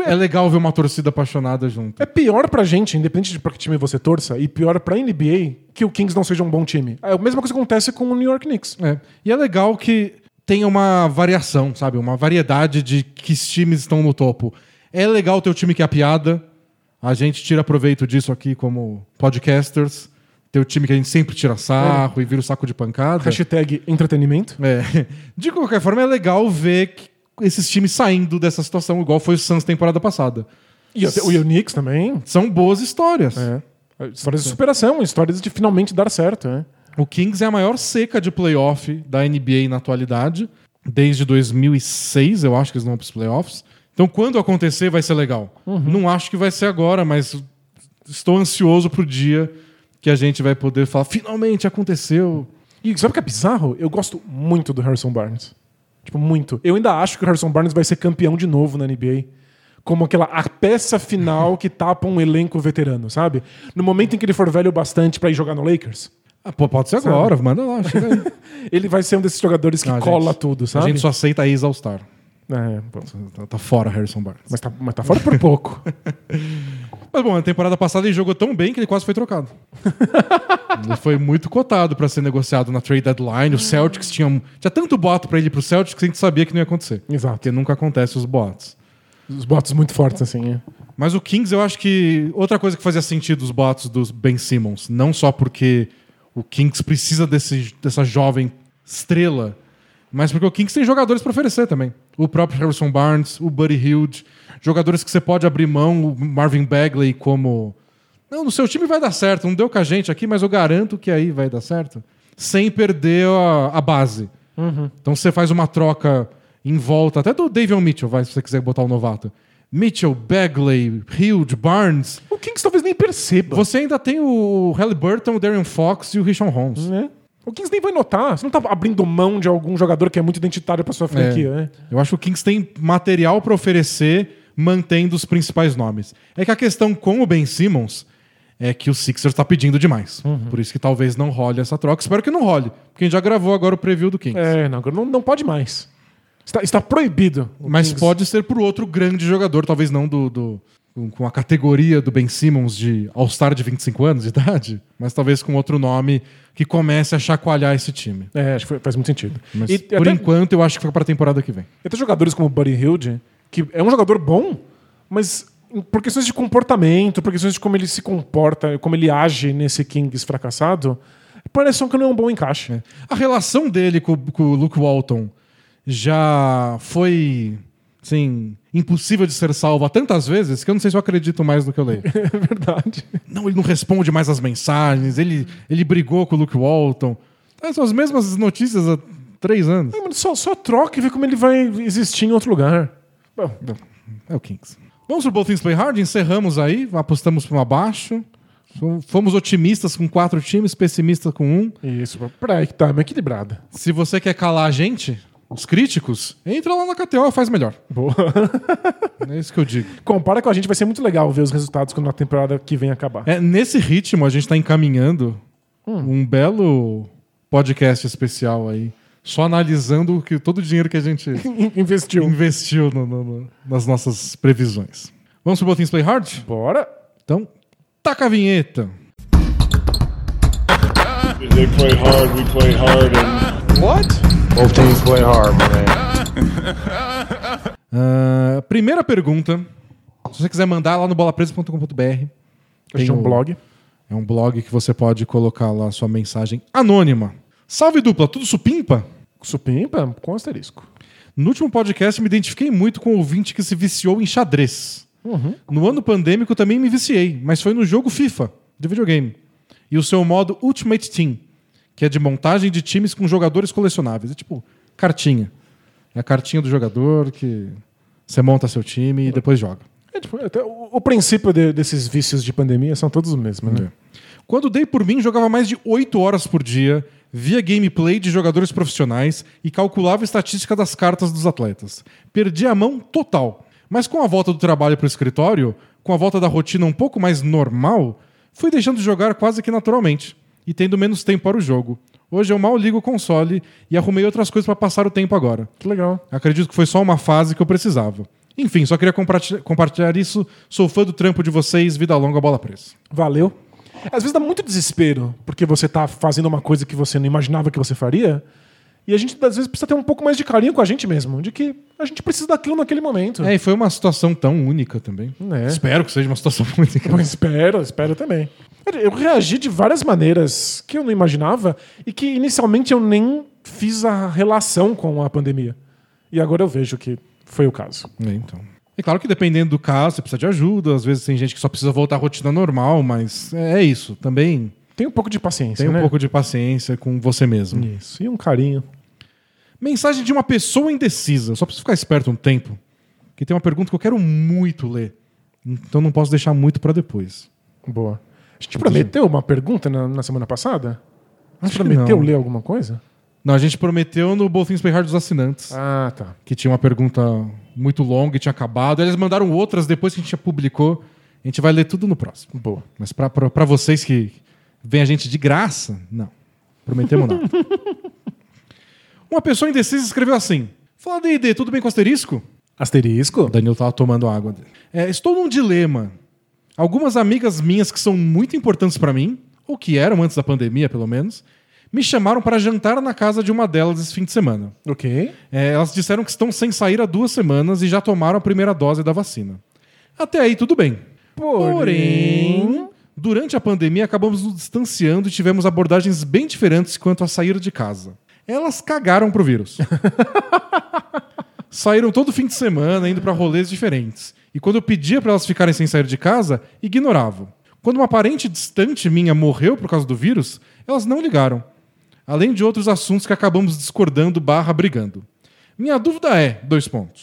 É legal ver uma torcida apaixonada junto. É pior pra gente, independente de pra que time você torça, e pior pra NBA que o Kings não seja um bom time. É a mesma coisa que acontece com o New York Knicks. É. E é legal que tenha uma variação, sabe? Uma variedade de que times estão no topo. É legal ter o time que é a piada. A gente tira proveito disso aqui como podcasters. Ter o time que a gente sempre tira sarro e vira o saco de pancada. Hashtag entretenimento. É. De qualquer forma, é legal ver que esses times saindo dessa situação, igual foi o Suns temporada passada. E o Knicks também. São boas histórias. É. Histórias de superação, histórias de finalmente dar certo. Né? O Kings é a maior seca de playoff da NBA na atualidade. Desde 2006, eu acho que eles não vão para os playoffs. Então, quando acontecer, vai ser legal. Uhum. Não acho que vai ser agora, mas estou ansioso pro dia que a gente vai poder falar, finalmente aconteceu. E sabe o que é bizarro? Eu gosto muito do Harrison Barnes. Tipo, muito. Eu ainda acho que o Harrison Barnes vai ser campeão de novo na NBA. Como aquela a peça final que tapa um elenco veterano, sabe? No momento em que ele for velho bastante pra ir jogar no Lakers. Ah, pô, pode ser agora, manda lá, chega aí. Ele vai ser um desses jogadores que cola tudo, sabe? A gente só aceita a All-Star. É, tá fora Harrison Barnes. Mas tá fora por pouco. Mas bom, na temporada passada ele jogou tão bem que ele quase foi trocado. Ele foi muito cotado pra ser negociado na trade deadline. O Celtics tinha tanto boato pra ele ir pro Celtics que a gente sabia que não ia acontecer. Exato. Porque nunca acontece os boatos. Os boatos muito fortes, assim, é. Mas o Kings, eu acho que outra coisa que fazia sentido os boatos do Ben Simmons, não só porque o Kings precisa dessa jovem estrela, mas porque o Kings tem jogadores pra oferecer também. O próprio Harrison Barnes, o Buddy Hield, jogadores que você pode abrir mão, o Marvin Bagley como... Não, no seu time vai dar certo, não deu com a gente aqui, mas eu garanto que aí vai dar certo. Sem perder a base. Uhum. Então você faz uma troca em volta, até do Davion Mitchell, vai, se você quiser botar o novato. Mitchell, Bagley, Hield, Barnes... O Kings talvez nem perceba. Você ainda tem o Haliburton, o De'Aaron Fox e o Richaun Holmes. Né? O Kings nem vai notar. Você não tá abrindo mão de algum jogador que é muito identitário pra sua franquia, né? Eu acho que o Kings tem material pra oferecer mantendo os principais nomes. É que a questão com o Ben Simmons é que o Sixers tá pedindo demais. Uhum. Por isso que talvez não role essa troca. Espero que não role, porque a gente já gravou agora o preview do Kings. É, não pode mais. Está proibido. Mas Kings pode ser por outro grande jogador, talvez não com a categoria do Ben Simmons de All-Star de 25 anos de idade, mas talvez com outro nome que comece a chacoalhar esse time. É, acho que faz muito sentido. Mas enquanto, eu acho que fica para a temporada que vem. E tem jogadores como o Buddy Hield, que é um jogador bom, mas por questões de comportamento, por questões de como ele se comporta, como ele age nesse Kings fracassado, parece que não é um bom encaixe. É. A relação dele com o Luke Walton já foi... Sim, impossível de ser salva tantas vezes que eu não sei se eu acredito mais no que eu leio. É verdade. Não, ele não responde mais as mensagens, ele brigou com o Luke Walton. São as mesmas notícias há 3 anos. Não, só troca e vê como ele vai existir em outro lugar. Bom, é o Kings. Vamos pro Both Things Play Hard, encerramos aí, apostamos para um abaixo. Fomos otimistas com 4 times, pessimistas com 1. Isso, pra tá uma equilibrada. Se você quer calar a gente... Os críticos, entra lá na KTO e faz melhor. Boa. É isso que eu digo. Compara com a gente, vai ser muito legal ver os resultados quando a temporada que vem acabar. Nesse ritmo, a gente está encaminhando um belo podcast especial aí. Só analisando todo o dinheiro que a gente investiu nas nossas previsões. Vamos pro Botinhos Play Hard? Bora. Então, taca a vinheta. They play hard, we play hard and... What? Both teams play hard, man. Primeira pergunta. Se você quiser mandar lá no bolapresa.com.br. Tem um blog. É um blog que você pode colocar lá sua mensagem anônima. Salve dupla, tudo supimpa? Supimpa com asterisco. No último podcast me identifiquei muito com o ouvinte que se viciou em xadrez. Uhum. No ano pandêmico também me viciei, mas foi no jogo FIFA, de videogame. E o seu modo Ultimate Team, que é de montagem de times com jogadores colecionáveis. É tipo cartinha. É a cartinha do jogador que você monta seu time e depois joga. É, tipo, até o princípio desses vícios de pandemia são todos os mesmos, né? É. Quando dei por mim, jogava mais de 8 horas por dia, via gameplay de jogadores profissionais e calculava a estatística das cartas dos atletas. Perdi a mão total. Mas com a volta do trabalho para o escritório, com a volta da rotina um pouco mais normal, fui deixando de jogar quase que naturalmente e tendo menos tempo para o jogo. Hoje eu mal ligo o console e arrumei outras coisas para passar o tempo agora. Que legal. Acredito que foi só uma fase que eu precisava. Enfim, só queria compartilhar isso. Sou fã do trampo de vocês. Vida longa, bola presa. Valeu. Às vezes dá muito desespero, porque você tá fazendo uma coisa que você não imaginava que você faria. E a gente, às vezes, precisa ter um pouco mais de carinho com a gente mesmo. De que a gente precisa daquilo naquele momento. É, e foi uma situação tão única também. É. Espero que seja uma situação única. Eu espero também. Eu reagi de várias maneiras que eu não imaginava e que, inicialmente, eu nem fiz a relação com a pandemia. E agora eu vejo que foi o caso. É, então. E claro que, dependendo do caso, você precisa de ajuda. Às vezes tem gente que só precisa voltar à rotina normal, mas é isso. Também... Tem um pouco de paciência, né? Tem um pouco de paciência com você mesmo. Isso. E um carinho. Mensagem de uma pessoa indecisa. Só preciso ficar esperto um tempo. Que tem uma pergunta que eu quero muito ler. Então não posso deixar muito pra depois. Boa. A gente prometeu uma pergunta na semana passada? A gente prometeu ler alguma coisa? Não, a gente prometeu no Both Things Play Hard dos assinantes. Ah, tá. Que tinha uma pergunta muito longa e tinha acabado. Eles mandaram outras depois que a gente já publicou. A gente vai ler tudo no próximo. Boa. Mas pra vocês que... Vem a gente de graça? Não. Prometemos nada. Uma pessoa indecisa escreveu assim. Fala, D&D, tudo bem com asterisco? Asterisco? O Danilo tava tomando água dele. Estou num dilema. Algumas amigas minhas que são muito importantes para mim, ou que eram antes da pandemia, pelo menos, me chamaram para jantar na casa de uma delas esse fim de semana. Ok. Elas disseram que estão sem sair há 2 semanas e já tomaram a primeira dose da vacina. Até aí, tudo bem. Porém... Durante a pandemia, acabamos nos distanciando e tivemos abordagens bem diferentes quanto a sair de casa. Elas cagaram pro vírus. Saíram todo fim de semana, indo pra rolês diferentes. E quando eu pedia pra elas ficarem sem sair de casa, ignoravam. Quando uma parente distante minha morreu por causa do vírus, elas não ligaram. Além de outros assuntos que acabamos discordando / brigando. Minha dúvida é, :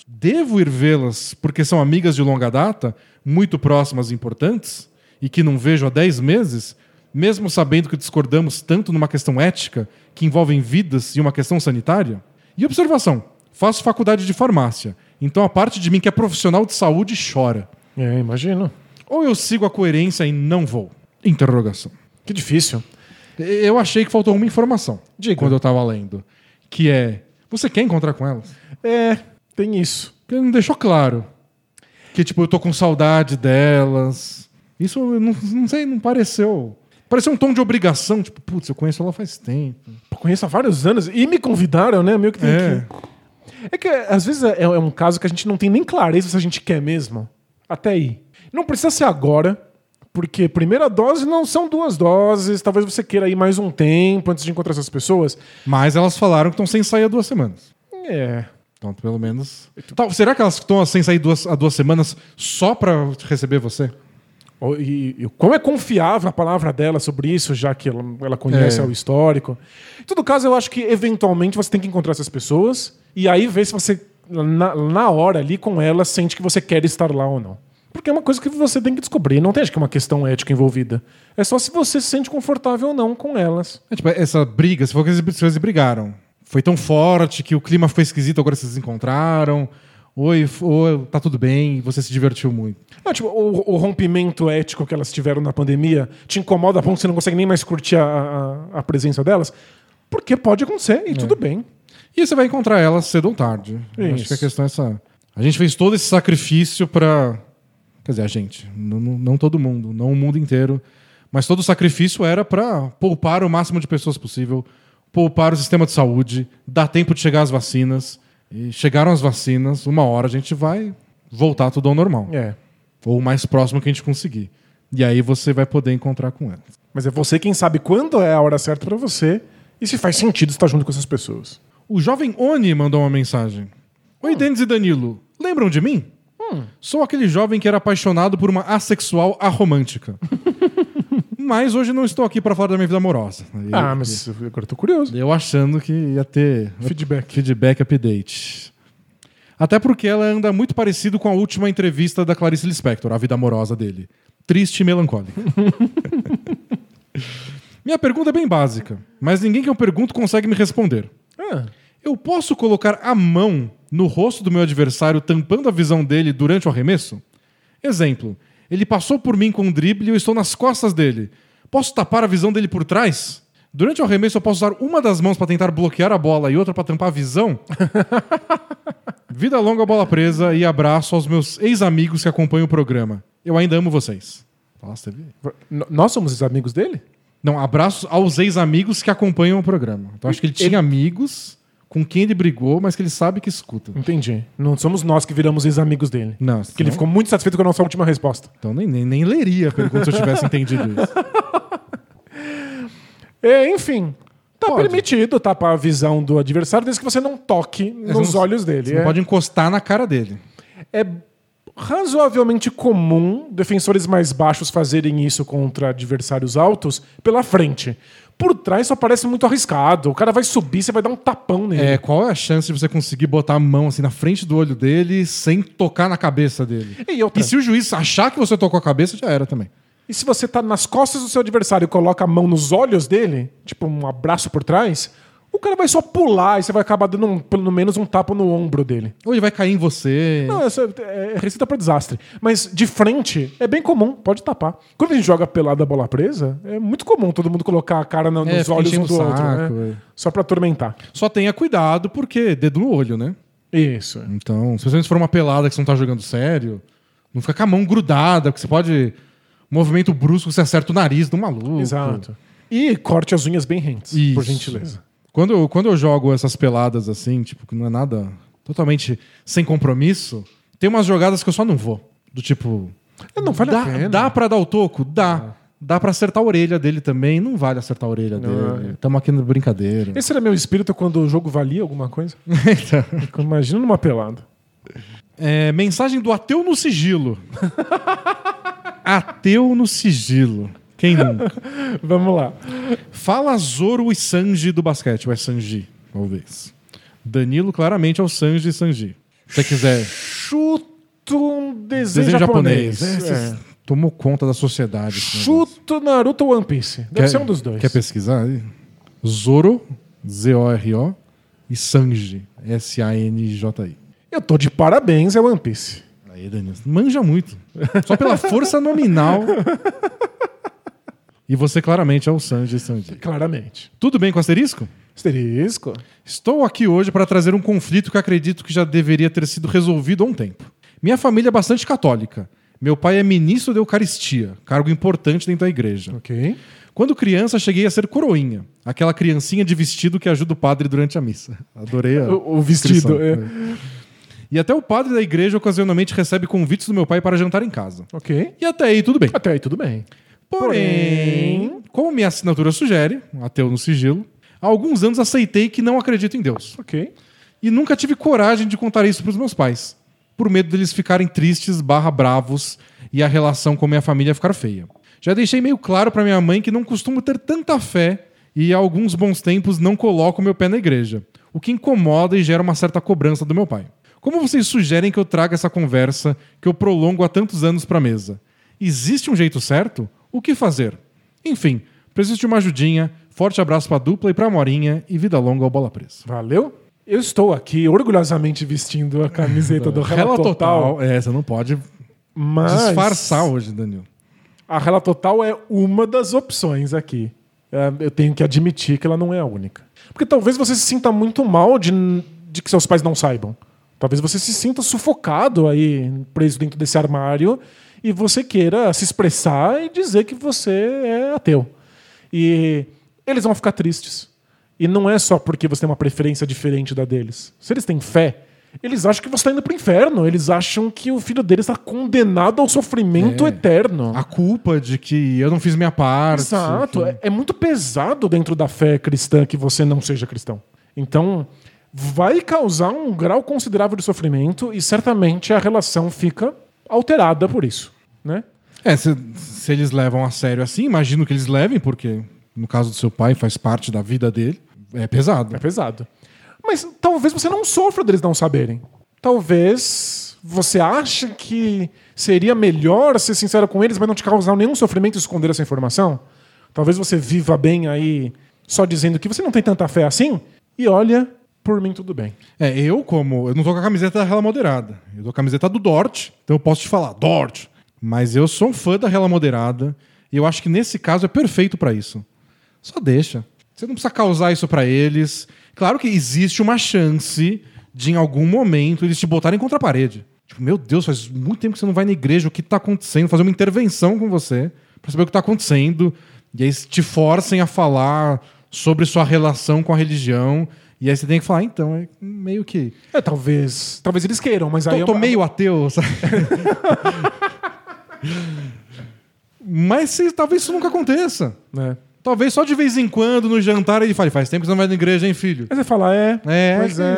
devo ir vê-las porque são amigas de longa data, muito próximas e importantes... e que não vejo há 10 meses, mesmo sabendo que discordamos tanto numa questão ética, que envolvem vidas, e uma questão sanitária? E observação, faço faculdade de farmácia, então a parte de mim que é profissional de saúde chora. É, imagino. Ou eu sigo a coerência e não vou? Interrogação. Que difícil. Eu achei que faltou uma informação. Diga. Quando eu estava lendo. Que é, você quer encontrar com elas? É, tem isso. Ele não deixou claro. Que tipo, eu tô com saudade delas... Isso, eu não sei, não pareceu. Pareceu um tom de obrigação. Tipo, putz, eu conheço ela faz tempo. Eu conheço há vários anos. E me convidaram, né? Meio que tem que... É que, às vezes, é um caso que a gente não tem nem clareza se a gente quer mesmo. Até aí. Não precisa ser agora, porque primeira dose não são 2 doses. Talvez você queira ir mais um tempo antes de encontrar essas pessoas. Mas elas falaram que estão sem sair há 2 semanas. É... Então, pelo menos... Será que elas estão sem sair há 2 semanas só pra receber você? E como é confiável a palavra dela sobre isso, já que ela conhece o histórico. Em todo caso, eu acho que eventualmente você tem que encontrar essas pessoas e aí ver se você, na hora ali com ela, sente que você quer estar lá ou não. Porque é uma coisa que você tem que descobrir. Não tem, acho que, uma questão ética envolvida. É só se você se sente confortável ou não com elas. É, tipo, essa briga, se for que as pessoas brigaram. Foi tão forte que o clima foi esquisito, agora vocês se encontraram. Oi, tá tudo bem, você se divertiu muito. Tipo, o rompimento ético que elas tiveram na pandemia te incomoda a ponto que você não consegue nem mais curtir a presença delas? Porque pode acontecer e tudo bem. E você vai encontrar elas cedo ou tarde. Isso. Acho que a questão é essa. A gente fez todo esse sacrifício pra... Quer dizer, a gente, não todo mundo, não o mundo inteiro. Mas todo o sacrifício era pra poupar o máximo de pessoas possível, poupar o sistema de saúde, dar tempo de chegar às vacinas... E chegaram as vacinas, uma hora a gente vai voltar tudo ao normal. É. Ou o mais próximo que a gente conseguir. E aí você vai poder encontrar com elas. Mas é você quem sabe quando é a hora certa pra você e se faz sentido estar junto com essas pessoas. O jovem Oni mandou uma mensagem. Oi, Denis e Danilo. Lembram de mim? Sou aquele jovem que era apaixonado por uma assexual aromântica. Mas hoje não estou aqui para falar da minha vida amorosa. Mas agora estou curioso. Eu achando que ia ter feedback update. Até porque ela anda muito parecido com a última entrevista da Clarice Lispector, a vida amorosa dele. Triste e melancólica. Minha pergunta é bem básica, mas ninguém que eu pergunto consegue me responder. Eu posso colocar a mão no rosto do meu adversário tampando a visão dele durante o arremesso? Exemplo... Ele passou por mim com um drible e eu estou nas costas dele. Posso tapar a visão dele por trás? Durante o arremesso eu posso usar uma das mãos para tentar bloquear a bola e outra para tampar a visão? Vida longa, bola presa, e abraço aos meus ex-amigos que acompanham o programa. Eu ainda amo vocês. Nossa, teve... Nós somos os amigos dele? Não, abraços aos ex-amigos que acompanham o programa. Então acho que ele tinha amigos com quem ele brigou, mas que ele sabe que escuta. Entendi. Não somos nós que viramos ex-amigos dele. Não. Porque senão... ele ficou muito satisfeito com a nossa última resposta. Então nem leria, enquanto eu tivesse entendido isso. Enfim, tá pode. Permitido tapar a visão do adversário desde que você não toque nos olhos dele. Você não pode encostar na cara dele. É razoavelmente comum defensores mais baixos fazerem isso contra adversários altos pela frente. Por trás só parece muito arriscado. O cara vai subir, você vai dar um tapão nele. Qual é a chance de você conseguir botar a mão assim na frente do olho dele sem tocar na cabeça dele? E se o juiz achar que você tocou a cabeça, já era também. E se você tá nas costas do seu adversário e coloca a mão nos olhos dele, tipo um abraço por trás, o cara vai só pular e você vai acabar dando pelo menos um tapa no ombro dele. Ou ele vai cair em você. Não, é receita pra desastre. Mas de frente é bem comum, pode tapar. Quando a gente joga pelada, bola presa, é muito comum todo mundo colocar a cara nos olhos um do saco, outro. Né? Só pra atormentar. Só tenha cuidado porque dedo no olho, né? Isso. Então, se você for uma pelada que você não tá jogando sério, não fica com a mão grudada, porque você pode... Movimento brusco, você acerta o nariz do maluco. Exato. E corte as unhas bem rentes, isso, por gentileza. Quando eu jogo essas peladas assim, tipo, que não é nada totalmente sem compromisso, tem umas jogadas que eu só não vou. Do tipo... Não vale a pena. Dá pra dar o toco? Dá. Dá pra acertar a orelha dele também? Não vale acertar a orelha dele. Tamo aqui no brincadeira. Esse era meu espírito quando o jogo valia alguma coisa. Então. Imagina numa pelada. Mensagem do ateu no sigilo. Ateu no sigilo. Quem nunca? Vamos lá. Fala Zoro e Sanji do basquete. Ou é Sanji, talvez. Danilo claramente é o Sanji e Sanji. Se você quiser... Chuto um desenho japonês. Tomou conta da sociedade. Chuto Naruto ou One Piece. Deve ser um dos dois. Quer pesquisar? Zoro, Z-O-R-O, e Sanji, S-A-N-J-I. Eu tô de parabéns, é One Piece. Aí, Denis, manja muito. Só pela força nominal. E você claramente é o Sanji Sanji. Claramente. Tudo bem com asterisco? Asterisco. Estou aqui hoje para trazer um conflito que acredito que já deveria ter sido resolvido há um tempo. Minha família é bastante católica. Meu pai é ministro da Eucaristia, cargo importante dentro da igreja. Ok. Quando criança, cheguei a ser coroinha. Aquela criancinha de vestido que ajuda o padre durante a missa. Adorei a o vestido, E até o padre da igreja ocasionalmente recebe convites do meu pai para jantar em casa. Ok. E até aí tudo bem. Até aí tudo bem. Porém, como minha assinatura sugere, ateu no sigilo, há alguns anos aceitei que não acredito em Deus. Ok. E nunca tive coragem de contar isso para os meus pais, por medo deles ficarem tristes / bravos e a relação com minha família ficar feia. Já deixei meio claro para minha mãe que não costumo ter tanta fé e há alguns bons tempos não coloco meu pé na igreja, o que incomoda e gera uma certa cobrança do meu pai. Como vocês sugerem que eu traga essa conversa que eu prolongo há tantos anos para a mesa? Existe um jeito certo? O que fazer? Enfim, preciso de uma ajudinha. Forte abraço para a dupla e para a Morinha e vida longa ao Bola Presa. Valeu? Eu estou aqui orgulhosamente vestindo a camiseta do Rela Total. Você não pode disfarçar hoje, Danilo. A Rela Total é uma das opções aqui. Eu tenho que admitir que ela não é a única. Porque talvez você se sinta muito mal de que seus pais não saibam. Talvez você se sinta sufocado aí, preso dentro desse armário, e você queira se expressar e dizer que você é ateu. E eles vão ficar tristes. E não é só porque você tem uma preferência diferente da deles. Se eles têm fé, eles acham que você está indo para o inferno. Eles acham que o filho deles está condenado ao sofrimento eterno. A culpa de que eu não fiz minha parte. Exato. É muito pesado dentro da fé cristã que você não seja cristão. Então... vai causar um grau considerável de sofrimento e certamente a relação fica alterada por isso, né? Se eles levam a sério assim, imagino que eles levem, porque no caso do seu pai faz parte da vida dele, é pesado. É pesado. Mas talvez você não sofra deles não saberem. Talvez você ache que seria melhor ser sincero com eles, mas não te causar nenhum sofrimento esconder essa informação. Talvez você viva bem aí só dizendo que você não tem tanta fé assim e olha... por mim, tudo bem. Eu não tô com a camiseta da Rela Moderada. Eu tô com a camiseta do Dort, então eu posso te falar, Dort. Mas eu sou um fã da Rela Moderada e eu acho que nesse caso é perfeito pra isso. Só deixa. Você não precisa causar isso pra eles. Claro que existe uma chance de, em algum momento, eles te botarem contra a parede. Tipo, meu Deus, faz muito tempo que você não vai na igreja. O que tá acontecendo? Fazer uma intervenção com você pra saber o que tá acontecendo. E aí te forcem a falar sobre sua relação com a religião. E aí você tem que falar, então, é meio que... É, talvez... Talvez eles queiram, mas aí... Tô meio ateu, sabe? Mas talvez isso nunca aconteça. É. Talvez só de vez em quando, no jantar, ele fale, faz tempo que você não vai na igreja, hein, filho? Aí você fala,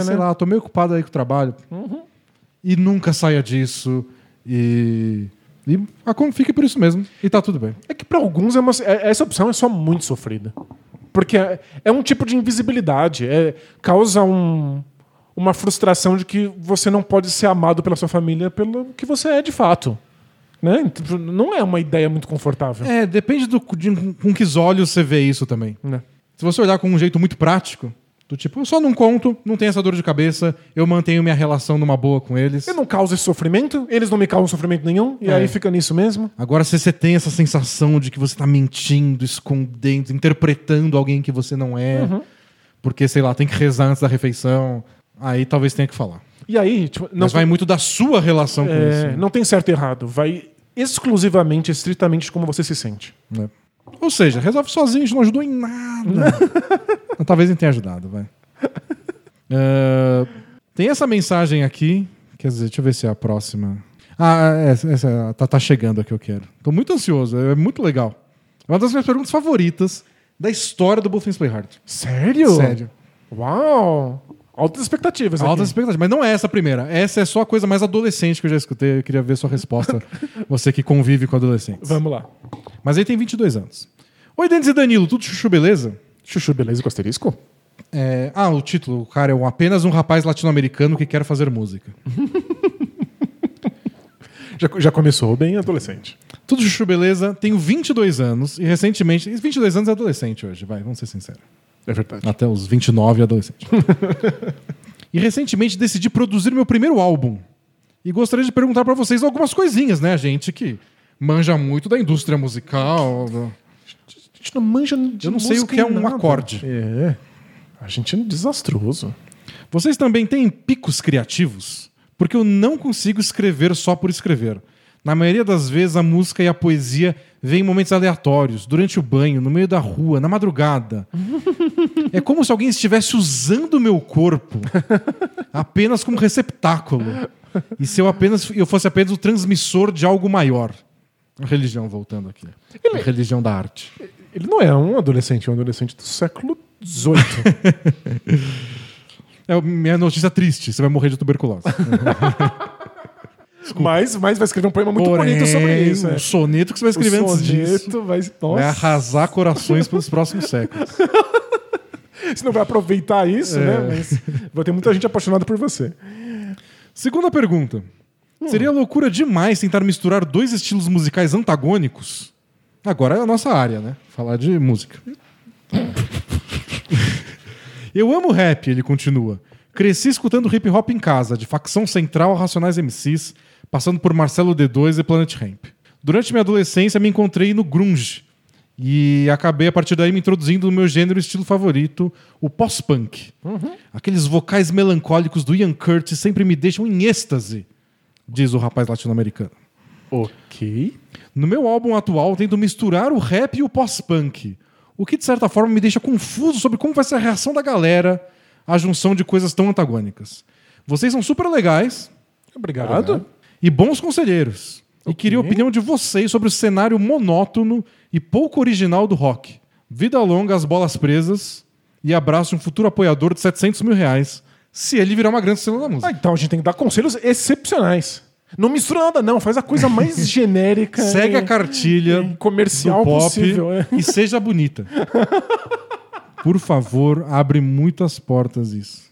sei lá, tô meio ocupado aí com o trabalho. Uhum. E nunca saia disso. E fica por isso mesmo. E tá tudo bem. É que pra alguns, essa opção é só muito sofrida. Porque é um tipo de invisibilidade. Causa uma frustração de que você não pode ser amado pela sua família pelo que você é de fato. Né? Não é uma ideia muito confortável. É, depende com que olhos você vê isso também. É. Se você olhar com um jeito muito prático, do tipo, eu só não conto, não tenho essa dor de cabeça, eu mantenho minha relação numa boa com eles. Eu não causo esse sofrimento, eles não me causam sofrimento nenhum, e aí fica nisso mesmo. Agora, se você tem essa sensação de que você tá mentindo, escondendo, interpretando alguém que você não é, porque, sei lá, tem que rezar antes da refeição, aí talvez tenha que falar. E aí, tipo, mas vai muito da sua relação com isso. Né? Não tem certo e errado, vai... exclusivamente, estritamente como você se sente. É. Ou seja, resolve sozinho, isso não ajudou em nada. Talvez não tenha ajudado, vai. Tem essa mensagem aqui, quer dizer, deixa eu ver se é a próxima. Essa tá chegando aqui, eu quero. Tô muito ansioso, é muito legal. É uma das minhas perguntas favoritas da história do Both Things Play Hard. Sério? Sério. Uau! Altas expectativas. Altas expectativas. Mas não é essa a primeira. Essa é só a coisa mais adolescente que eu já escutei. Eu queria ver sua resposta. Você que convive com adolescentes. Vamos lá. Mas ele tem 22 anos. Oi, Denis e Danilo. Tudo chuchu, beleza? Chuchu, beleza com asterisco? O título. O cara é apenas um rapaz latino-americano que quer fazer música. já começou bem adolescente. Tudo chuchu, beleza. Tenho 22 anos e recentemente... 22 anos é adolescente hoje, vai. Vamos ser sinceros. É verdade. Até os 29 adolescentes. E recentemente decidi produzir meu primeiro álbum. E gostaria de perguntar pra vocês algumas coisinhas, né, gente? Que manja muito da indústria musical. A gente não manja de... Eu não sei o que é um acorde. A gente é desastroso. Vocês também têm picos criativos? Porque eu não consigo escrever só por escrever. Na maioria das vezes, a música e a poesia vêm em momentos aleatórios, durante o banho, no meio da rua, na madrugada. É como se alguém estivesse usando o meu corpo apenas como receptáculo. E se eu fosse apenas o transmissor de algo maior. A religião, voltando aqui. A religião da arte. Ele não é um adolescente, é um adolescente do século XVIII. É minha notícia triste, você vai morrer de tuberculose. Mas vai escrever um poema muito bonito sobre isso. Um soneto que você vai escrever antes disso. Vai arrasar corações pelos próximos séculos. Você não vai aproveitar isso, né? Mas vai ter muita gente apaixonada por você. Segunda pergunta. Seria loucura demais tentar misturar dois estilos musicais antagônicos? Agora é a nossa área, né? Falar de música. Eu amo rap, ele continua. Cresci escutando hip hop em casa, de Facção Central a Racionais MCs, passando por Marcelo D2 e Planet Hemp. Durante minha adolescência, me encontrei no grunge e acabei, a partir daí, me introduzindo no meu gênero e estilo favorito, o pós-punk. Aqueles vocais melancólicos do Ian Curtis sempre me deixam em êxtase, diz o rapaz latino-americano. Ok. No meu álbum atual, tento misturar o rap e o pós-punk, o que, de certa forma, me deixa confuso sobre como vai ser a reação da galera... a junção de coisas tão antagônicas. Vocês são super legais. Obrigado. E bons conselheiros. Okay. E queria a opinião de vocês sobre o cenário monótono e pouco original do rock. Vida longa às bolas presas e abraço um futuro apoiador de R$700 mil, se ele virar uma grande estrela da música. Então a gente tem que dar conselhos excepcionais. Não mistura nada, não. Faz a coisa mais genérica. Segue a cartilha comercial do pop possível, e seja bonita. Por favor, abre muitas portas isso.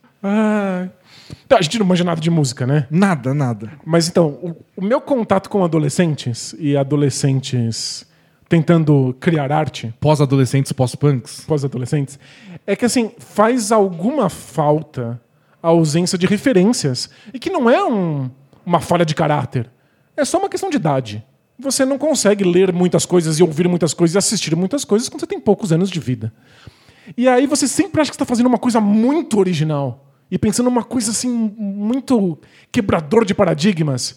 Então, a gente não manja nada de música, né? Nada, nada. Mas então, o meu contato com adolescentes e adolescentes tentando criar arte... Pós-adolescentes, pós-punks. Pós-adolescentes. É que assim, faz alguma falta a ausência de referências. E que não é uma falha de caráter. É só uma questão de idade. Você não consegue ler muitas coisas e ouvir muitas coisas e assistir muitas coisas quando você tem poucos anos de vida. E aí você sempre acha que você está fazendo uma coisa muito original e pensando uma coisa assim, muito quebrador de paradigmas.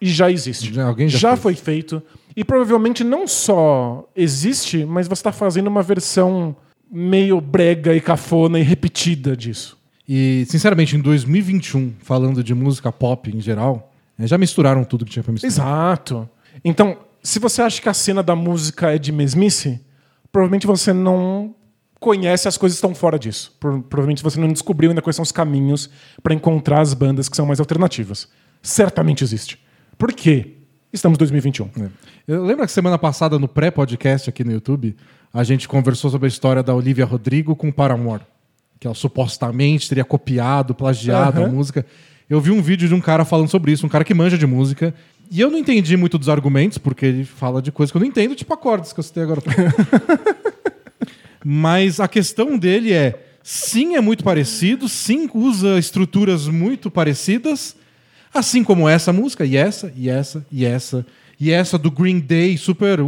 E já existe. Já foi feito. E provavelmente não só existe, mas você está fazendo uma versão meio brega e cafona e repetida disso. E, sinceramente, em 2021, falando de música pop em geral, já misturaram tudo que tinha pra misturar. Exato. Então, se você acha que a cena da música é de mesmice, provavelmente você não conhece as coisas que estão fora disso. Provavelmente você não descobriu ainda quais são os caminhos pra encontrar as bandas que são mais alternativas. Certamente existe. Por quê? Estamos em 2021. Lembra que semana passada, no pré-podcast aqui no YouTube, a gente conversou sobre a história da Olivia Rodrigo com o Paramore, que ela supostamente teria copiado, plagiado a música. Eu vi um vídeo de um cara falando sobre isso, um cara que manja de música, e eu não entendi muito dos argumentos, porque ele fala de coisas que eu não entendo, tipo acordes que eu citei agora. Mas a questão dele é, sim, é muito parecido, sim, usa estruturas muito parecidas, assim como essa música, e essa, e essa, e essa, e essa do Green Day, super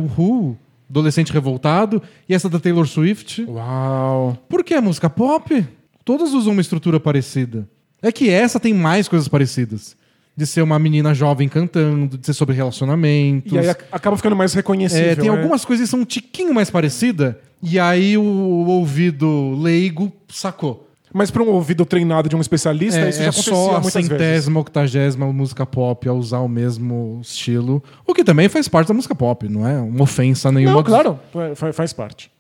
adolescente revoltado, e essa da Taylor Swift. Uau! Por que a música pop? Todas usam uma estrutura parecida. É que essa tem mais coisas parecidas. De ser uma menina jovem cantando, de ser sobre relacionamentos. E aí acaba ficando mais reconhecível. É, tem algumas coisas que são um tiquinho mais parecidas, e aí o ouvido leigo sacou. Mas para um ouvido treinado de um especialista, isso já acontecia muitas vezes. É só a centésima, octagésima música pop a usar o mesmo estilo. O que também faz parte da música pop, não é uma ofensa nenhuma. Não, claro, faz parte.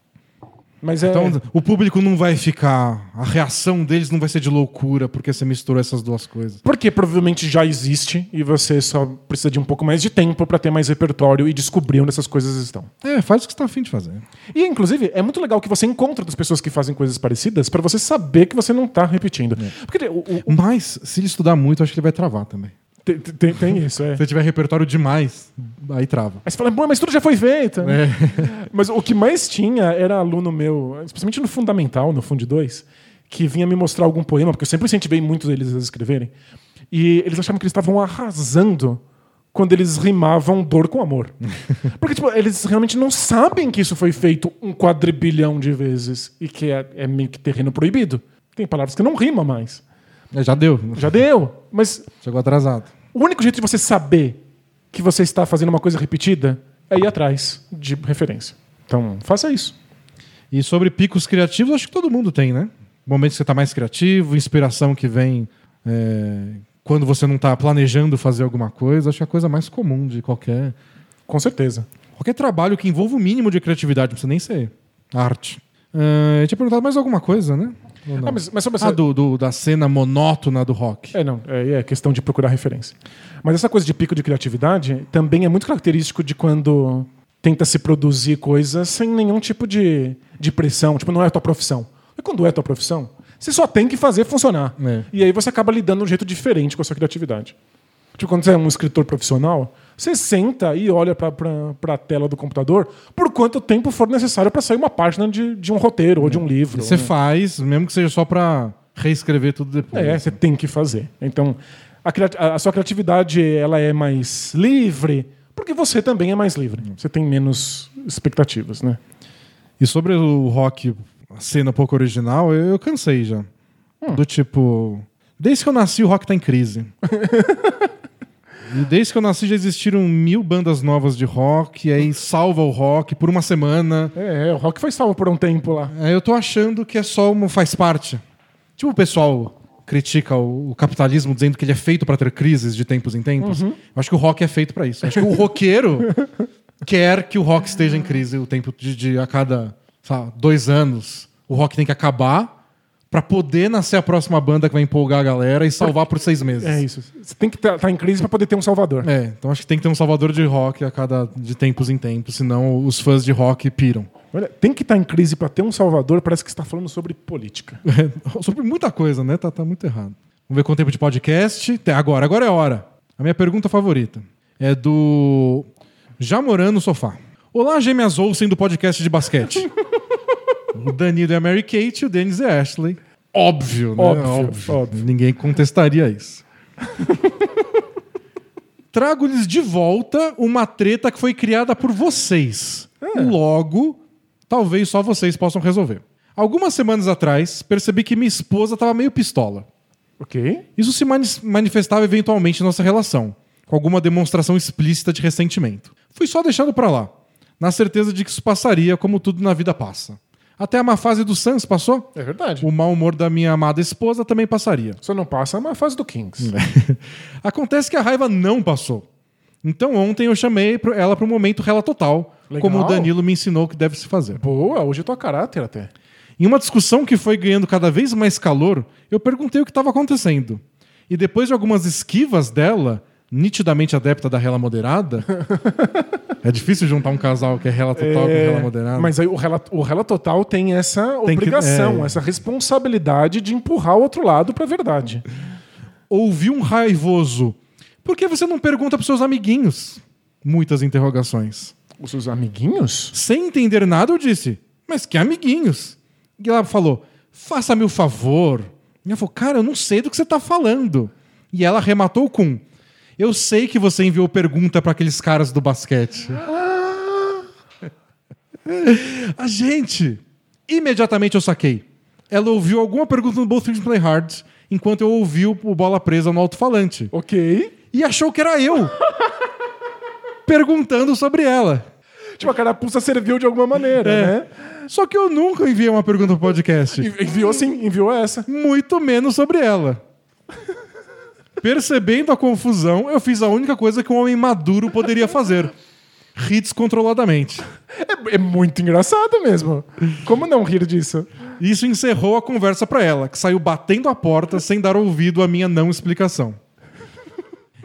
Mas então, o público não vai ficar... A reação deles não vai ser de loucura porque você misturou essas duas coisas. Porque provavelmente já existe e você só precisa de um pouco mais de tempo para ter mais repertório e descobrir onde essas coisas estão. Faz o que você está afim de fazer. E, inclusive, é muito legal que você encontra outras pessoas que fazem coisas parecidas para você saber que você não está repetindo. Porque, mas, se ele estudar muito, acho que ele vai travar também. Tem isso, é. Se tiver repertório demais, aí trava. Aí você fala, mas tudo já foi feito. É. Mas o que mais tinha era aluno meu, especialmente no Fundamental, no Fundo 2, que vinha me mostrar algum poema, porque eu sempre incentivei muitos deles a escreverem. E eles achavam que eles estavam arrasando quando eles rimavam dor com amor. Porque eles realmente não sabem que isso foi feito um quadrilhão de vezes e que é meio que terreno proibido. Tem palavras que não rima mais. Já deu. Mas chegou atrasado. O único jeito de você saber que você está fazendo uma coisa repetida é ir atrás de referência. Então, faça isso. E sobre picos criativos, acho que todo mundo tem, né? Momentos que você está mais criativo, inspiração que vem quando você não está planejando fazer alguma coisa. Acho que é a coisa mais comum de qualquer... Com certeza. Qualquer trabalho que envolva o mínimo de criatividade, não precisa nem ser arte. Eu tinha perguntado mais alguma coisa, né? Mas sobre essa... da cena monótona do rock. É questão de procurar referência. Mas essa coisa de pico de criatividade também é muito característico de quando tenta se produzir coisas sem nenhum tipo de pressão. Tipo, não é a tua profissão. E quando é a tua profissão, você só tem que fazer funcionar. E aí você acaba lidando de um jeito diferente com a sua criatividade. Tipo, quando você é um escritor profissional, você senta e olha para a tela do computador por quanto tempo for necessário para sair uma página de um roteiro ou de um livro. Você faz, mesmo que seja só para reescrever tudo depois. Você tem que fazer. Então, a sua criatividade ela é mais livre porque você também é mais livre. Você tem menos expectativas, né? E sobre o rock, a cena pouco original, eu cansei já. Do tipo... Desde que eu nasci, o rock está em crise. E desde que eu nasci já existiram 1000 bandas novas de rock, e aí salva o rock por uma semana. O rock foi salvo por um tempo lá. Eu tô achando que é só uma faz parte. Tipo, o pessoal critica o capitalismo dizendo que ele é feito pra ter crises de tempos em tempos. Eu acho que o rock é feito pra isso. Eu acho que o roqueiro quer que o rock esteja em crise o tempo a cada, sabe, 2 anos. O rock tem que acabar pra poder nascer a próxima banda que vai empolgar a galera e salvar por 6 meses. É isso. Você tem que estar em crise pra poder ter um salvador. Então acho que tem que ter um salvador de rock de tempos em tempos, senão os fãs de rock piram. Olha, tem que estar em crise pra ter um salvador, parece que você tá falando sobre política. Sobre muita coisa, né? Tá muito errado. Vamos ver quanto tempo de podcast. Até agora é hora. A minha pergunta favorita é do Já Morando no Sofá. Olá, gêmeas ouçam do podcast de basquete. O Danilo é a Mary Kate e o Denis é a Ashley. Óbvio, né? Óbvio. Ninguém contestaria isso. Trago-lhes de volta uma treta que foi criada por vocês. Logo, talvez só vocês possam resolver. Algumas semanas atrás, percebi que minha esposa estava meio pistola. Ok. Isso se manifestava eventualmente em nossa relação, com alguma demonstração explícita de ressentimento. Fui só deixando pra lá, na certeza de que isso passaria, como tudo na vida passa. Até a má fase do Suns passou. É verdade. O mau humor da minha amada esposa também passaria. Só não passa a má fase do Kings. Acontece que a raiva não passou. Então ontem eu chamei ela para um momento rela total. Legal. Como o Danilo me ensinou que deve se fazer. Boa, hoje eu tô a caráter até. Em uma discussão que foi ganhando cada vez mais calor, eu perguntei o que estava acontecendo. E depois de algumas esquivas dela, nitidamente adepta da rela moderada... É difícil juntar um casal que é rela total com rela moderada. Mas aí o rela total tem essa obrigação, essa responsabilidade de empurrar o outro lado pra verdade. Ouvi um raivoso. Por que você não pergunta pros seus amiguinhos? Muitas interrogações. Os seus amiguinhos? Sem entender nada, eu disse, mas que amiguinhos? E ela falou, faça-me o favor. E ela falou, cara, eu não sei do que você tá falando. E ela arrematou com... Eu sei que você enviou pergunta para aqueles caras do basquete. A gente... Imediatamente eu saquei. Ela ouviu alguma pergunta no Both Things Play Hard, enquanto eu ouvi o Bola Presa no alto-falante. Ok. E achou que era eu. Perguntando sobre ela. Tipo, a carapuça serviu de alguma maneira, né? Só que eu nunca enviei uma pergunta pro podcast. Enviou sim, enviou essa. Muito menos sobre ela. Percebendo a confusão, eu fiz a única coisa que um homem maduro poderia fazer. Rir descontroladamente. É muito engraçado mesmo. Como não rir disso? Isso encerrou a conversa pra ela, que saiu batendo a porta sem dar ouvido à minha não explicação.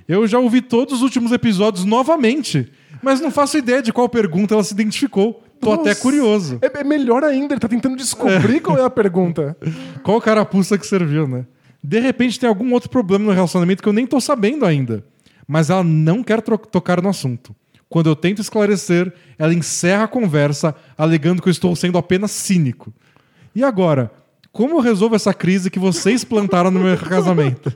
Eu já ouvi todos os últimos episódios novamente, mas não faço ideia de qual pergunta ela se identificou. Tô até curioso. É melhor ainda, ele tá tentando descobrir qual é a pergunta. Qual carapuça que serviu, né? De repente tem algum outro problema no relacionamento que eu nem tô sabendo ainda. Mas ela não quer tocar no assunto. Quando eu tento esclarecer, ela encerra a conversa alegando que eu estou sendo apenas cínico. E agora? Como eu resolvo essa crise que vocês plantaram no meu casamento?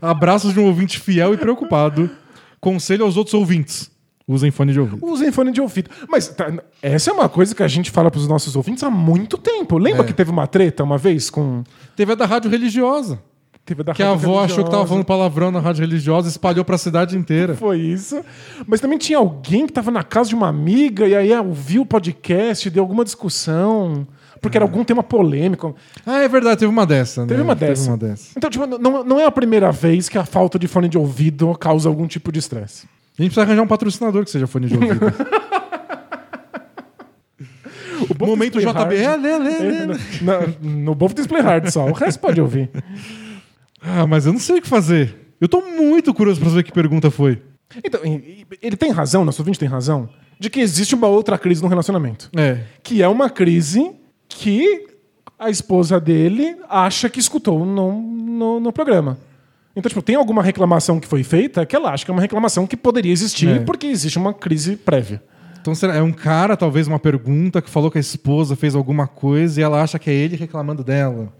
Abraços de um ouvinte fiel e preocupado. Conselho aos outros ouvintes. Usem fone de ouvido. Usem fone de ouvido. Mas tá, essa é uma coisa que a gente fala pros nossos ouvintes há muito tempo. Lembra que teve uma treta uma vez com... Teve a da rádio religiosa. Teve a da rádio religiosa. Que a avó achou que tava falando palavrão na rádio religiosa e espalhou pra cidade inteira. Foi isso. Mas também tinha alguém que tava na casa de uma amiga e aí ouviu o podcast, deu alguma discussão... Porque era algum tema polêmico. Ah, é verdade, teve uma dessa. Teve, né? Teve uma dessa. Então, tipo, não é a primeira vez que a falta de fone de ouvido causa algum tipo de estresse. A gente precisa arranjar um patrocinador que seja fone de ouvido. O momento JB. No Both Things Play Hard só. O resto pode ouvir. Ah, mas eu não sei o que fazer. Eu tô muito curioso pra saber que pergunta foi. Então, ele tem razão, nosso ouvinte tem razão, de que existe uma outra crise no relacionamento. Que é uma crise... que a esposa dele acha que escutou no programa. Então, tipo, tem alguma reclamação que foi feita que ela acha que é uma reclamação que poderia existir porque existe uma crise prévia. Então, é um cara, talvez, uma pergunta que falou que a esposa fez alguma coisa e ela acha que é ele reclamando dela.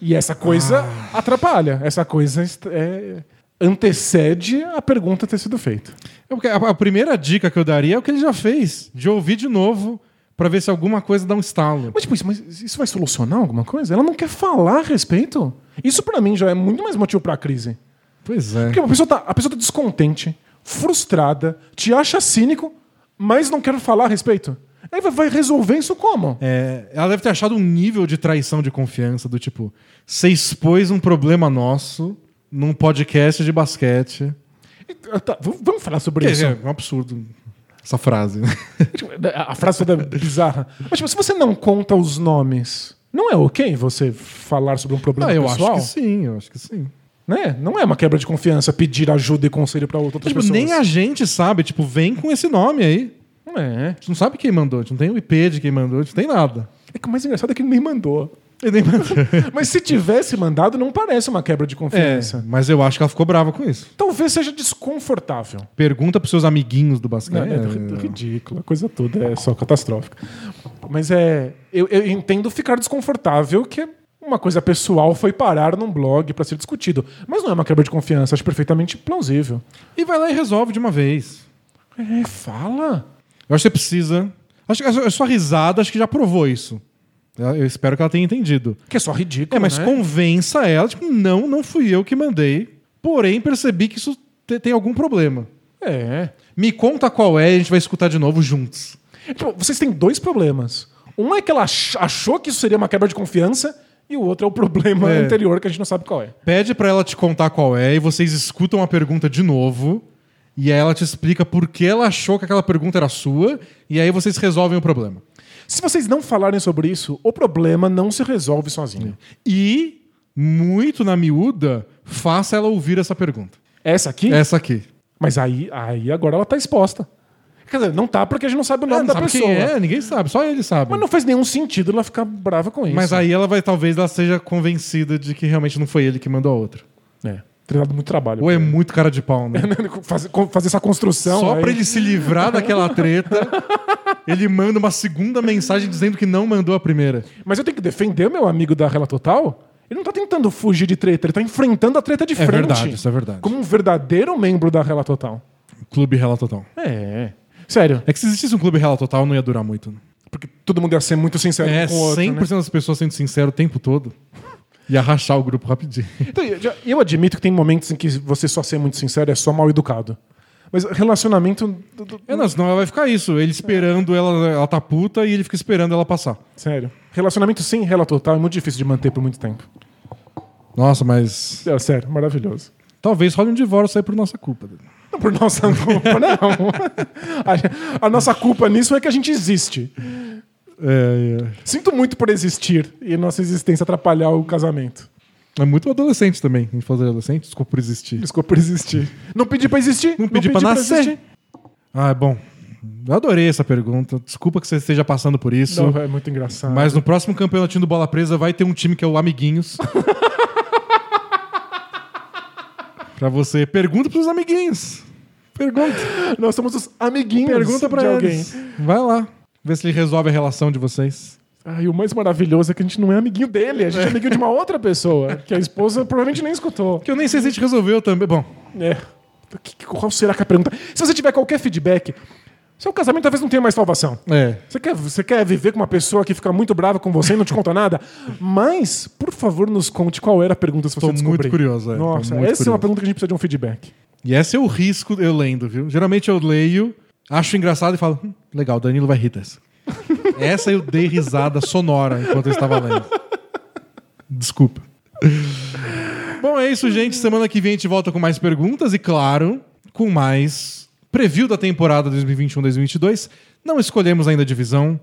E essa coisa atrapalha. Essa coisa antecede a pergunta ter sido feita. A primeira dica que eu daria é o que ele já fez, de ouvir de novo... Pra ver se alguma coisa dá um estalo. Mas, tipo, isso vai solucionar alguma coisa? Ela não quer falar a respeito? Isso, pra mim, já é muito mais motivo pra crise. Pois é. Porque a pessoa tá descontente, frustrada, te acha cínico, mas não quer falar a respeito. Aí vai resolver isso como? Ela deve ter achado um nível de traição de confiança, do tipo, você expôs um problema nosso num podcast de basquete. Tá, vamos falar sobre isso. É um absurdo. Essa frase. A frase toda bizarra. Mas tipo, se você não conta os nomes, não é ok você falar sobre um problema pessoal? Eu acho que sim. Né? Não é uma quebra de confiança pedir ajuda e conselho para outras pessoas. Nem a gente sabe. Tipo, vem com esse nome aí. A gente não sabe quem mandou. A gente não tem o IP de quem mandou. A gente não tem nada. É que o mais engraçado é que ele nem mandou. Mas se tivesse mandado, não parece uma quebra de confiança. Mas eu acho que ela ficou brava com isso. Talvez seja desconfortável. Pergunta pros seus amiguinhos do basquete. Ridículo, a coisa toda é só catastrófica. Mas eu entendo ficar desconfortável, que uma coisa pessoal foi parar num blog pra ser discutido. Mas não é uma quebra de confiança, acho perfeitamente plausível. E vai lá e resolve de uma vez. Fala. Eu acho que você precisa. Acho que a sua risada já provou isso. Eu espero que ela tenha entendido. Que é só ridículo, mas né? Convença ela, tipo, não fui eu que mandei, porém percebi que isso tem algum problema. É. Me conta qual é e a gente vai escutar de novo juntos. Tipo, vocês têm dois problemas. Um é que ela achou que isso seria uma quebra de confiança e o outro é o problema anterior que a gente não sabe qual é. Pede pra ela te contar qual é e vocês escutam a pergunta de novo e aí ela te explica por que ela achou que aquela pergunta era sua e aí vocês resolvem o problema. Se vocês não falarem sobre isso, o problema não se resolve sozinho. E, muito na miúda, faça ela ouvir essa pergunta. Essa aqui? Essa aqui. Mas aí agora ela tá exposta. Quer dizer, não tá porque a gente não sabe o nome da pessoa. Ninguém sabe, só ele sabe. Mas não faz nenhum sentido ela ficar brava com isso. Mas aí ela vai, talvez, ela seja convencida de que realmente não foi ele que mandou a outra. É. Tem dado muito trabalho. Ou é muito cara de pau, né? Fazer essa construção. Só aí. Pra ele se livrar daquela treta, ele manda uma segunda mensagem dizendo que não mandou a primeira. Mas eu tenho que defender o meu amigo da Rela Total? Ele não tá tentando fugir de treta, ele tá enfrentando a treta de frente. É verdade, isso é verdade. Como um verdadeiro membro da Rela Total. Clube Rela Total. É. Sério. É que se existisse um Clube Rela Total, não ia durar muito, né? Porque todo mundo ia ser muito sincero com o outro, 100% né? Das pessoas sendo sincero o tempo todo. Ia rachar o grupo rapidinho. Então, eu admito que tem momentos em que você só ser muito sincero é só mal educado. Mas relacionamento... Não, ela vai ficar isso. Ele esperando, ela tá puta e ele fica esperando ela passar. Sério. Relacionamento sem Rela Total é muito difícil de manter por muito tempo. Nossa, mas... É, sério, maravilhoso. Talvez role um divórcio aí por nossa culpa. Não por nossa culpa, não. A nossa culpa nisso é que a gente existe. É. Sinto muito por existir e nossa existência atrapalhar o casamento. É muito adolescente também. A gente fala adolescente, desculpa por existir. Desculpa por existir. Não pedi pra existir. Não pedi pra nascer. Existir. Ah, é bom. Eu adorei essa pergunta. Desculpa que você esteja passando por isso. Não, é muito engraçado. Mas no próximo campeonatinho do Bola Presa vai ter um time que é o Amiguinhos. Pra você. Pergunta pros amiguinhos. Pergunta. Nós somos os amiguinhos. Pergunta pra eles. Alguém. Vai lá. Vê se ele resolve a relação de vocês. Ah, e o mais maravilhoso é que a gente não é amiguinho dele. A gente é amiguinho de uma outra pessoa. Que a esposa provavelmente nem escutou. Que eu nem sei se a gente resolveu também. Bom. É. Qual será que a pergunta? Se você tiver qualquer feedback, seu casamento talvez não tenha mais salvação. É. Você quer viver com uma pessoa que fica muito brava com você e não te conta nada? Mas, por favor, nos conte qual era a pergunta se você descobrir. Muito curioso. Nossa, muito essa curioso. É uma pergunta que a gente precisa de um feedback. E esse é o risco eu lendo, viu? Geralmente eu leio... Acho engraçado e falo, legal, Danilo vai rir dessa. Essa eu dei risada sonora enquanto eu estava lendo. Desculpa. Bom, é isso, gente. Semana que vem a gente volta com mais perguntas e, claro, com mais preview da temporada 2021-2022. Não escolhemos ainda a divisão,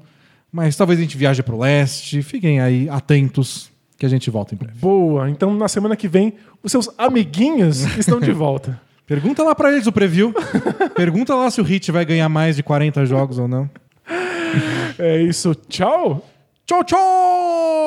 mas talvez a gente viaje para o leste. Fiquem aí atentos que a gente volta em breve. Boa. Então, na semana que vem, os seus amiguinhos estão de volta. Pergunta lá pra eles o preview. Pergunta lá se o Heat vai ganhar mais de 40 jogos ou não. É isso. Tchau. Tchau, tchau.